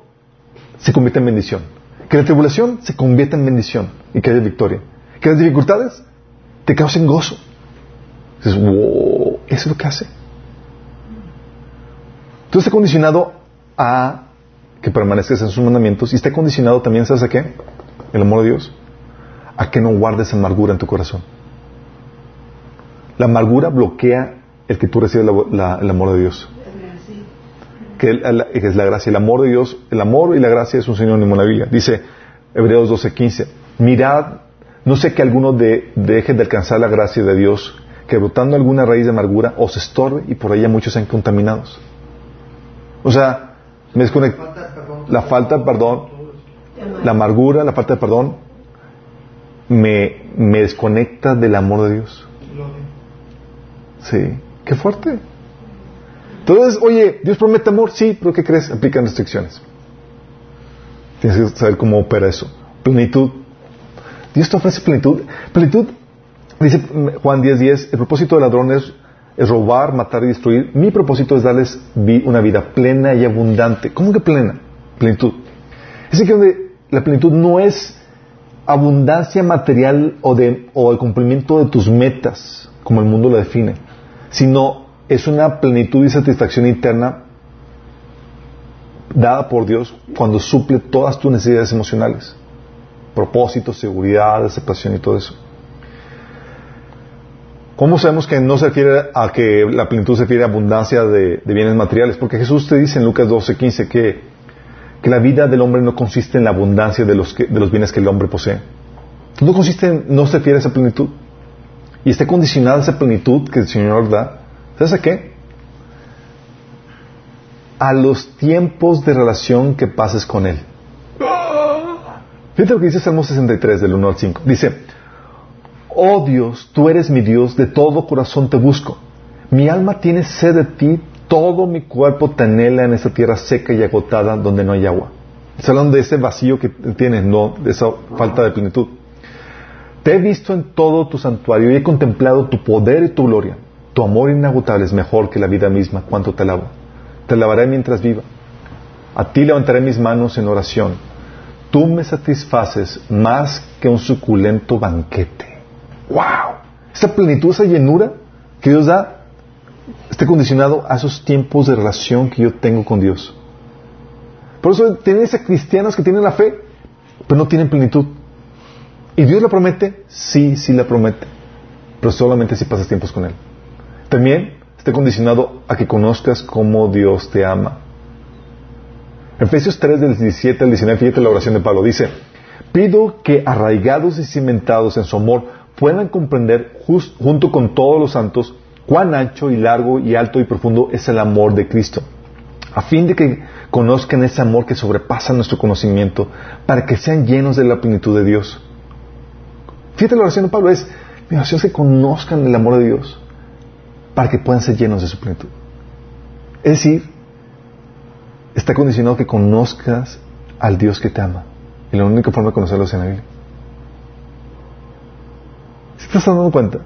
se convierta en bendición, que la tribulación se convierta en bendición y que haya victoria, que las dificultades te causen gozo. Dices: wow, eso es lo que hace. Tú estás condicionado a que permanezcas en sus mandamientos, y está condicionado también, ¿sabes a qué? El amor de Dios, a que no guardes amargura en tu corazón. La amargura bloquea el que tú recibes el amor de Dios, que es la gracia. El amor de Dios, el amor y la gracia es un sinónimo en la Biblia. Dice Hebreos 12:15: Mirad, no sea que alguno deje de alcanzar la gracia de Dios, que brotando alguna raíz de amargura os estorbe y por ella muchos sean contaminados. O sea, me desconecto. La falta de perdón, la amargura, la falta de perdón, me desconecta del amor de Dios. Sí, qué fuerte. Entonces, oye, Dios promete amor, sí, pero ¿qué crees? Aplican restricciones. Tienes que saber cómo opera eso. Plenitud. Dios te ofrece plenitud. Plenitud, dice Juan 10:10, el propósito del ladrón es robar, matar y destruir. Mi propósito es darles una vida plena y abundante. ¿Cómo que plena? Plenitud. Es decir, que la plenitud no es abundancia material o el cumplimiento de tus metas, como el mundo la define, sino es una plenitud y satisfacción interna dada por Dios cuando suple todas tus necesidades emocionales, propósitos, seguridad, aceptación y todo eso. ¿Cómo sabemos que no se refiere a que la plenitud se refiere a abundancia de bienes materiales? Porque Jesús te dice en Lucas 12:15 que la vida del hombre no consiste en la abundancia de los bienes que el hombre posee. No consiste en, no se refiere a esa plenitud. Y está condicionada esa plenitud que el Señor da. ¿Sabes a qué? A los tiempos de relación que pases con Él. Fíjate lo que dice Salmo 63, del 1 al 5. Dice: Oh Dios, tú eres mi Dios, de todo corazón te busco. Mi alma tiene sed de ti, todo mi cuerpo te anhela en esta tierra seca y agotada donde no hay agua. Está hablando de ese vacío que tienes, no de esa falta de plenitud. Te he visto en todo tu santuario y he contemplado tu poder y tu gloria. Tu amor inagotable es mejor que la vida misma. Cuánto te alabo. Te alabaré mientras viva. A ti levantaré mis manos en oración. Tú me satisfaces más que un suculento banquete. ¡Wow! Esa plenitud, esa llenura que Dios da, está condicionado a esos tiempos de relación que yo tengo con Dios. Por eso tienes a cristianos que tienen la fe, pero no tienen plenitud. ¿Y Dios la promete? Sí, sí la promete. Pero solamente si pasas tiempos con Él. También está condicionado a que conozcas cómo Dios te ama. Efesios 3, del 17 al 19, fíjate la oración de Pablo. Dice, pido que arraigados y cimentados en su amor puedan comprender junto con todos los santos cuán ancho y largo y alto y profundo es el amor de Cristo, a fin de que conozcan ese amor que sobrepasa nuestro conocimiento, para que sean llenos de la plenitud de Dios. Fíjate la oración de Pablo, es mi oración, es que conozcan el amor de Dios para que puedan ser llenos de su plenitud. Es decir, está condicionado que conozcas al Dios que te ama. Y la única forma de conocerlo es en la Biblia. ¿Sí te estás dando cuenta?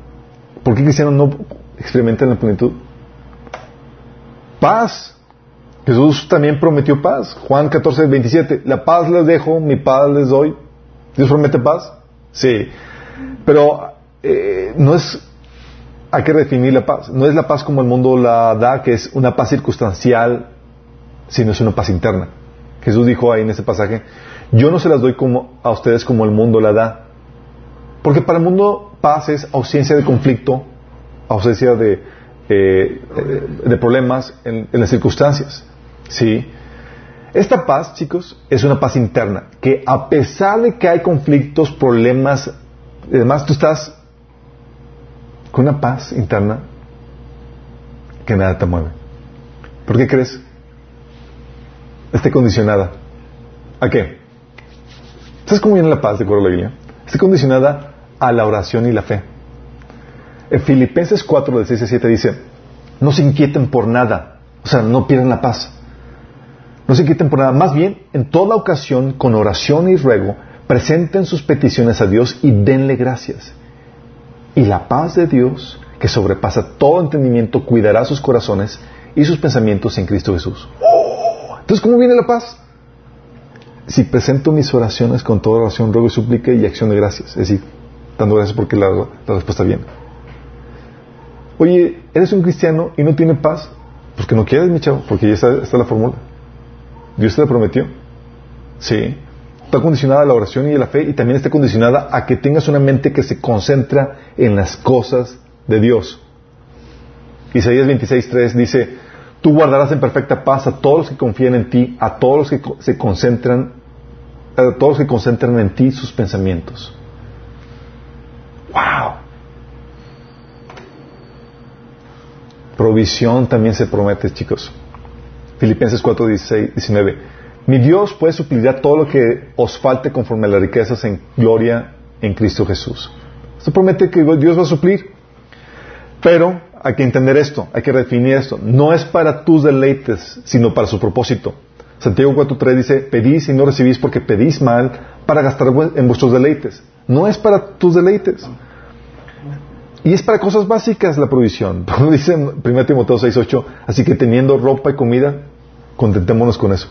¿Por qué cristianos no experimentan la plenitud? Paz. Jesús también prometió paz. Juan 14, 27. La paz les dejo, mi paz les doy. ¿Dios promete paz? Sí, pero no es, hay que definir la paz. No es la paz como el mundo la da, que es una paz circunstancial, sino es una paz interna. Jesús dijo ahí en ese pasaje, yo no se las doy como a ustedes como el mundo la da, porque para el mundo paz es ausencia de conflicto, ausencia de problemas en las circunstancias, ¿sí? Esta paz, chicos, es una paz interna, que a pesar de que hay conflictos, problemas, además tú estás con una paz interna que nada te mueve. ¿Por qué crees? Está condicionada. ¿A qué? ¿Sabes cómo viene la paz de acuerdo a la Biblia? Está condicionada a la oración y la fe. En Filipenses 4, del 6 al 7 dice, no se inquieten por nada, o sea, no pierdan la paz. No se quiten por nada. Más bien, en toda ocasión, con oración y ruego, presenten sus peticiones a Dios y denle gracias. Y la paz de Dios, que sobrepasa todo entendimiento, cuidará sus corazones y sus pensamientos en Cristo Jesús. ¡Oh! Entonces, ¿cómo viene la paz? Si presento mis oraciones con toda oración, ruego y súplica y acción de gracias. Es decir, dando gracias porque la respuesta viene. Oye, ¿eres un cristiano y no tienes paz? Pues que no quieres, mi chavo, porque ya está la fórmula. Dios te la prometió. Sí. Está condicionada a la oración y a la fe, y también está condicionada a que tengas una mente que se concentra en las cosas de Dios. Isaías 26:3 dice, tú guardarás en perfecta paz a todos los que confían en ti, a todos los que concentran en ti sus pensamientos. ¡Wow! Provisión también se promete, chicos. Filipenses 4, 16, 19. Mi Dios, pues, suplirá todo lo que os falte conforme a las riquezas en gloria en Cristo Jesús. Esto promete que Dios va a suplir. Pero hay que entender esto, hay que definir esto. No es para tus deleites, sino para su propósito. Santiago 4, 3 dice, pedís y no recibís porque pedís mal para gastar en vuestros deleites. No es para tus deleites. Y es para cosas básicas la provisión. Como dice 1 Timoteo 6, 8, así que teniendo ropa y comida, contentémonos con eso.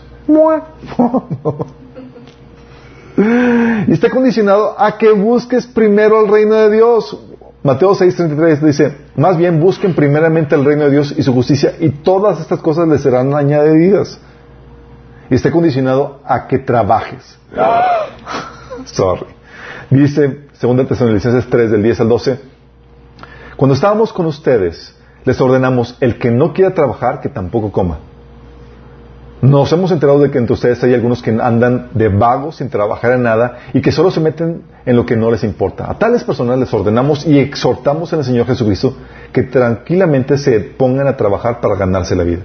Y está condicionado a que busques primero el reino de Dios. Mateo 6, 33 dice, más bien busquen primeramente el reino de Dios y su justicia, y todas estas cosas les serán añadidas. Y está condicionado a que trabajes. Sorry. Dice 2 Tesalonicenses 3, del 10 al 12, cuando estábamos con ustedes, les ordenamos, el que no quiera trabajar, que tampoco coma. Nos hemos enterado de que entre ustedes hay algunos que andan de vagos sin trabajar en nada y que solo se meten en lo que no les importa. A tales personas les ordenamos y exhortamos en el Señor Jesucristo que tranquilamente se pongan a trabajar para ganarse la vida.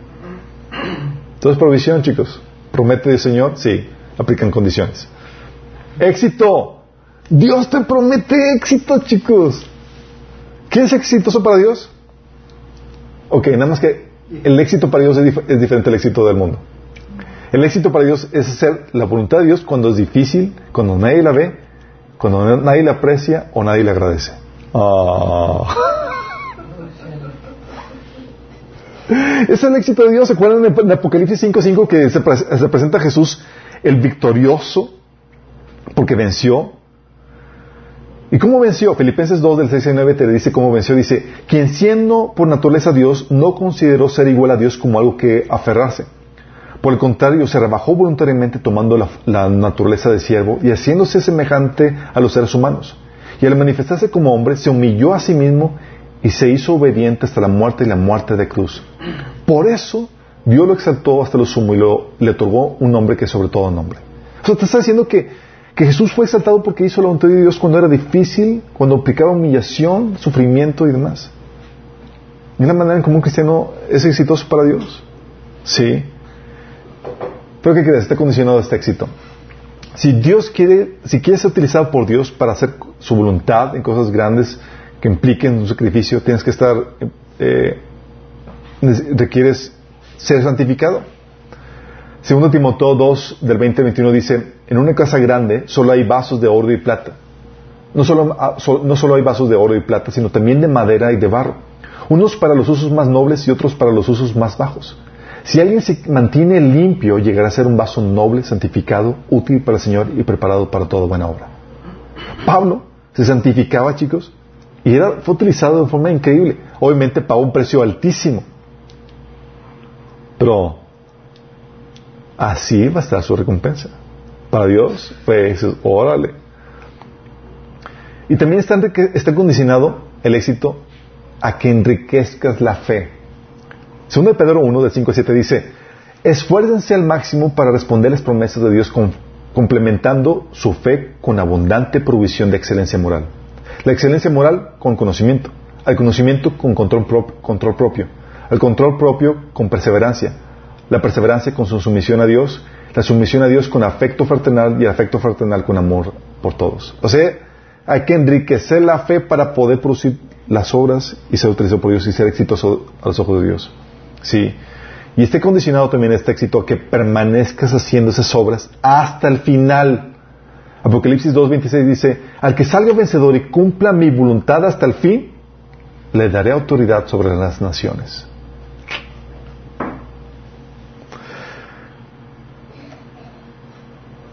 Entonces, provisión, chicos. ¿Promete el Señor? Sí. Aplican condiciones. ¡Éxito! Dios te promete éxito, chicos. ¿Qué es exitoso para Dios? Ok, nada más que el éxito para Dios es diferente al éxito del mundo. El éxito para Dios es hacer la voluntad de Dios cuando es difícil, cuando nadie la ve, cuando nadie la aprecia o nadie la agradece. Oh. Es el éxito de Dios. ¿Se acuerdan en Apocalipsis 5:5 que se presenta Jesús el victorioso porque venció? ¿Y cómo venció? Filipenses 2 del 6 al 9 te dice cómo venció. Dice, quien siendo por naturaleza Dios no consideró ser igual a Dios como algo que aferrarse. Por el contrario, se rebajó voluntariamente tomando la naturaleza de siervo y haciéndose semejante a los seres humanos. Y al manifestarse como hombre, se humilló a sí mismo y se hizo obediente hasta la muerte y la muerte de cruz. Por eso, Dios lo exaltó hasta lo sumo y le otorgó un nombre que es sobre todo nombre. O sea, te está diciendo que Jesús fue exaltado porque hizo la voluntad de Dios cuando era difícil, cuando aplicaba humillación, sufrimiento y demás. ¿Y la manera en cómo un cristiano es exitoso para Dios? Sí. Pero ¿qué crees? Está condicionado a este éxito. Si quieres ser utilizado por Dios para hacer su voluntad en cosas grandes que impliquen un sacrificio, tienes que estar, requieres ser santificado. Segundo Timoteo 2, del 20 al 21 dice, en una casa grande solo hay vasos de oro y plata. No solo hay vasos de oro y plata, sino también de madera y de barro. Unos para los usos más nobles y otros para los usos más bajos. Si alguien se mantiene limpio, llegará a ser un vaso noble, santificado, útil para el Señor y preparado para toda buena obra. Pablo se santificaba, chicos, y fue utilizado de forma increíble. Obviamente pagó un precio altísimo. Pero así va a estar su recompensa. Para Dios, pues, órale. Y también está condicionado el éxito a que enriquezcas la fe. 2 Pedro 1, del 5 al 7 dice, esfuércense al máximo para responder las promesas de Dios complementando su fe con abundante provisión de excelencia moral. La excelencia moral con conocimiento, al conocimiento con control propio, al control propio con perseverancia, la perseverancia con su sumisión a Dios, la sumisión a Dios con afecto fraternal y el afecto fraternal con amor por todos. O sea, hay que enriquecer la fe para poder producir las obras y ser utilizado por Dios y ser exitoso a los ojos de Dios. Sí. Y esté condicionado también este éxito a que permanezcas haciendo esas obras hasta el final. Apocalipsis 2.26 dice, al que salga vencedor y cumpla mi voluntad hasta el fin, le daré autoridad sobre las naciones.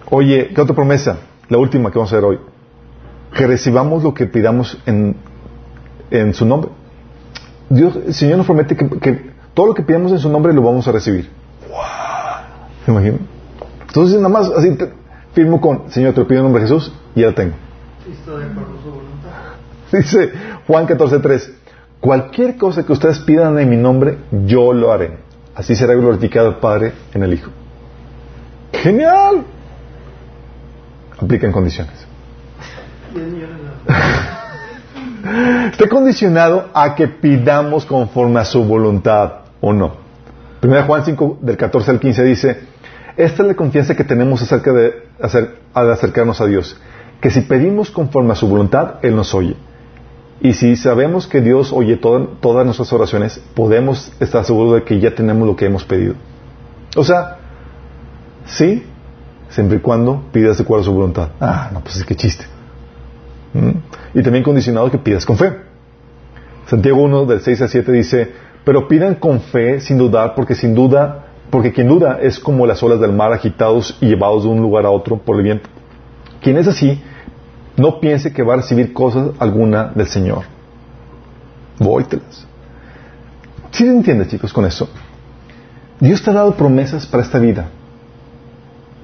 Oye, ¿qué otra promesa? La última que vamos a ver hoy. Que recibamos lo que pidamos en su nombre. Dios, el Señor nos promete que todo lo que pidamos en su nombre lo vamos a recibir. ¿Se imaginan? Entonces nada más así firmo con Señor, te lo pido en nombre de Jesús y ya lo tengo. Dice Juan 14:3, cualquier cosa que ustedes pidan en mi nombre, yo lo haré. Así será glorificado el Padre en el Hijo. ¡Genial! Aplica en condiciones. Está condicionado a que pidamos conforme a su voluntad o no. 1 Juan 5 del 14 al 15 dice, esta es la confianza que tenemos al acercarnos a Dios, que si pedimos conforme a su voluntad, Él nos oye. Y si sabemos que Dios oye todas nuestras oraciones, podemos estar seguros de que ya tenemos lo que hemos pedido. O sea, sí, siempre y cuando pidas de acuerdo a su voluntad. Ah, no, pues es que chiste. Y también condicionado que pidas con fe. Santiago 1 del 6 al 7 dice, pero pidan con fe sin dudar, porque quien duda es como las olas del mar agitados y llevados de un lugar a otro por el viento. Quien es así, no piense que va a recibir cosas alguna del Señor. Vóytelas. ¿Sí lo entiendes, chicos, con eso? Dios te ha dado promesas para esta vida,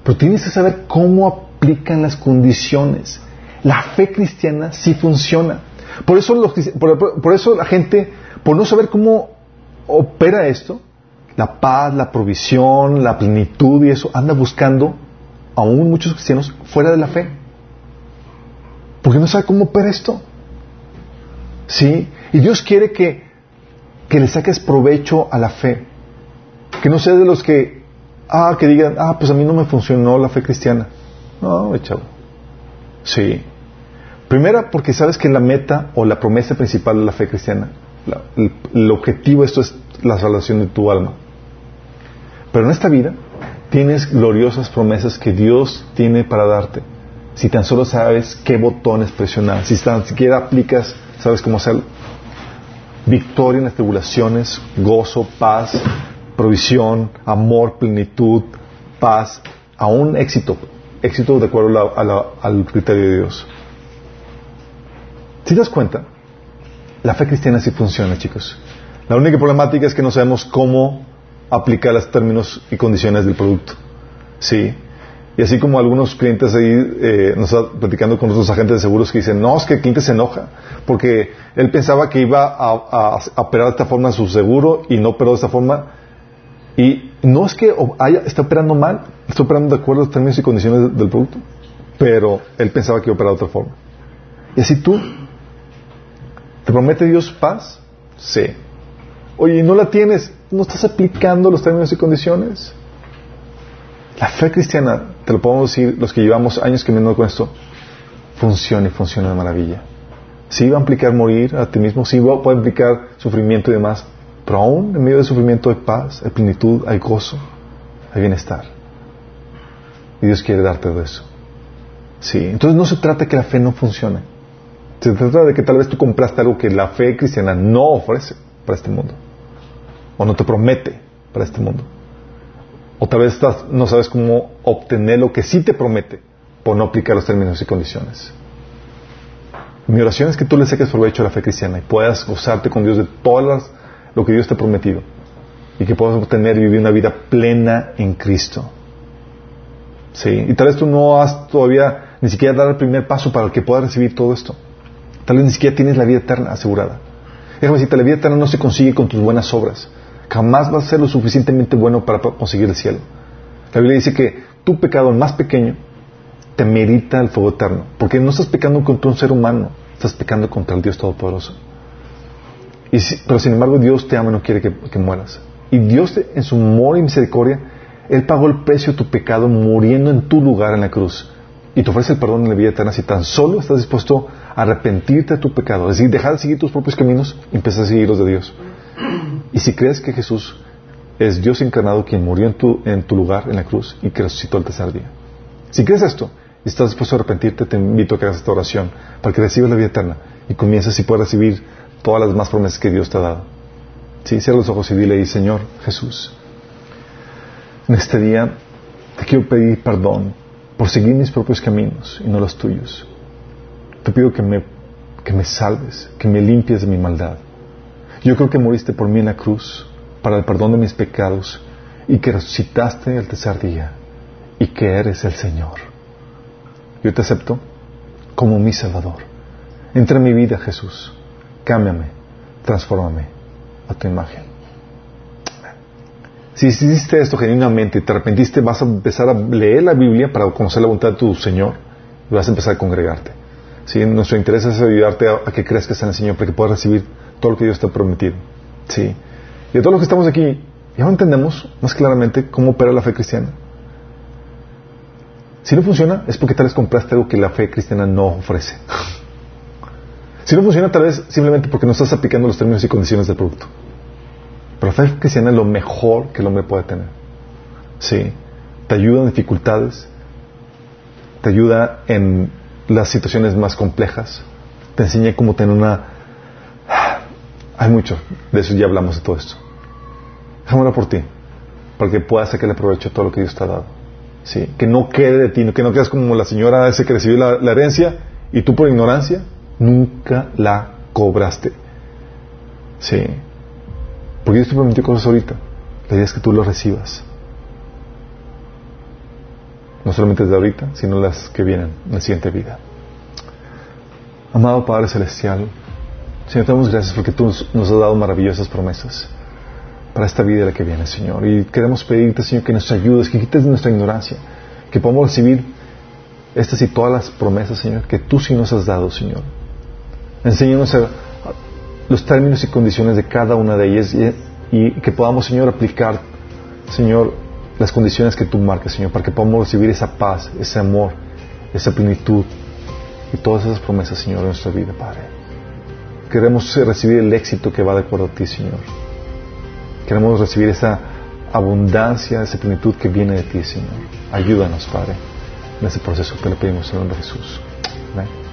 pero tienes que saber cómo aplican las condiciones. La fe cristiana sí funciona. Por eso la gente, por no saber cómo opera esto, la paz, la provisión, la plenitud y eso, anda buscando aún muchos cristianos fuera de la fe. Porque no sabe cómo opera esto. ¿Sí? Y Dios quiere que le saques provecho a la fe. Que no seas de los que digan, pues a mí no me funcionó la fe cristiana. No, chavo. Sí. Primera, porque sabes que la meta o la promesa principal de la fe cristiana, el objetivo de esto es la salvación de tu alma. Pero en esta vida tienes gloriosas promesas que Dios tiene para darte. Si tan solo sabes qué botones presionar, si tan siquiera aplicas, sabes cómo hacerlo. Victoria en las tribulaciones, gozo, paz, provisión, amor, plenitud, paz, aún éxito. Éxito de acuerdo al criterio de Dios. Si te das cuenta, la fe cristiana sí funciona, chicos. La única problemática es que no sabemos cómo aplicar los términos y condiciones del producto. Sí. Y así como algunos clientes ahí nos están platicando con nuestros agentes de seguros que dicen, no, es que el cliente se enoja porque él pensaba que iba a operar de esta forma su seguro y no operó de esta forma. Y no es que está operando mal, está operando de acuerdo a los términos y condiciones del producto, pero él pensaba que iba a operar de otra forma. Y así tú, ¿te promete Dios paz? Sí. Oye, ¿no la tienes? ¿No estás aplicando los términos y condiciones? La fe cristiana, te lo podemos decir los que llevamos años caminando con esto, funciona y funciona de maravilla. Sí va a implicar morir a ti mismo, sí va a implicar sufrimiento y demás, pero aún en medio del sufrimiento hay paz, hay plenitud, hay gozo, hay bienestar. Y Dios quiere darte de eso. Sí, entonces no se trata de que la fe no funcione. Se trata de que tal vez tú compraste algo que la fe cristiana no ofrece para este mundo, o no te promete para este mundo. O tal vez no sabes cómo obtener lo que sí te promete por no aplicar los términos y condiciones. Mi oración es que tú le saques provecho a la fe cristiana y puedas gozarte con Dios de todas lo que Dios te ha prometido y que puedas obtener y vivir una vida plena en Cristo. Sí, y tal vez tú no has todavía ni siquiera dado el primer paso para que puedas recibir todo esto. Tal vez ni siquiera tienes la vida eterna asegurada. Déjame decirte, la vida eterna no se consigue con tus buenas obras. Jamás vas a ser lo suficientemente bueno para conseguir el cielo. La Biblia dice que tu pecado, el más pequeño, te merita el fuego eterno. Porque no estás pecando contra un ser humano, estás pecando contra el Dios Todopoderoso. Pero sin embargo, Dios te ama y no quiere que mueras. Y Dios, en su amor y misericordia, Él pagó el precio de tu pecado muriendo en tu lugar en la cruz. Y te ofrece el perdón en la vida eterna si tan solo estás dispuesto a arrepentirte de tu pecado. Es decir, dejar de seguir tus propios caminos y empezar a seguir los de Dios. Y si crees que Jesús es Dios encarnado quien murió en tu lugar en la cruz y que resucitó el tercer día. Si crees esto y estás dispuesto a arrepentirte, te invito a que hagas esta oración para que recibas la vida eterna y comiences y puedas recibir todas las demás promesas que Dios te ha dado. Sí, cierra los ojos y dile, Señor Jesús, en este día te quiero pedir perdón por seguir mis propios caminos y no los tuyos. Te pido que me salves, que me limpies de mi maldad. Yo creo que moriste por mí en la cruz para el perdón de mis pecados y que resucitaste el tercer día y que eres el Señor. Yo te acepto como mi Salvador. Entra en mi vida, Jesús. Cámbiame, transfórmame a tu imagen. Si hiciste esto genuinamente y te arrepentiste, vas a empezar a leer la Biblia para conocer la voluntad de tu Señor y vas a empezar a congregarte. ¿Sí? Nuestro interés es ayudarte a que crezcas en el Señor para que puedas recibir todo lo que Dios te ha prometido. Sí. Y a todos los que estamos aquí, ya entendemos más claramente cómo opera la fe cristiana. Si no funciona, es porque tal vez compraste algo que la fe cristiana no ofrece. Si no funciona, tal vez simplemente porque no estás aplicando los términos y condiciones del producto. Pero la fe cristiana es lo mejor que el hombre puede tener. Sí. Te ayuda en dificultades, te ayuda en las situaciones más complejas, te enseña cómo tener una... Hay mucho, de eso ya hablamos de todo esto. Déjame orar por ti, para que puedas sacarle provecho a todo lo que Dios te ha dado. ¿Sí? Que no quede de ti, que no quedes como la señora esa que recibió la herencia y tú por ignorancia nunca la cobraste. Sí. Porque Dios te prometió cosas ahorita. La idea es que tú lo recibas. No solamente desde ahorita, sino las que vienen en la siguiente vida. Amado Padre Celestial, Señor, te damos gracias porque tú nos has dado maravillosas promesas para esta vida y la que viene, Señor. Y queremos pedirte, Señor, que nos ayudes, que quites nuestra ignorancia, que podamos recibir estas y todas las promesas, Señor, que tú sí nos has dado, Señor. Enséñanos los términos y condiciones de cada una de ellas y que podamos, Señor, aplicar, Señor, las condiciones que tú marcas, Señor, para que podamos recibir esa paz, ese amor, esa plenitud, y todas esas promesas, Señor, en nuestra vida, Padre. Queremos recibir el éxito que va de acuerdo a ti, Señor. Queremos recibir esa abundancia, esa plenitud que viene de ti, Señor. Ayúdanos, Padre, en ese proceso que le pedimos en el nombre de Jesús. Amén.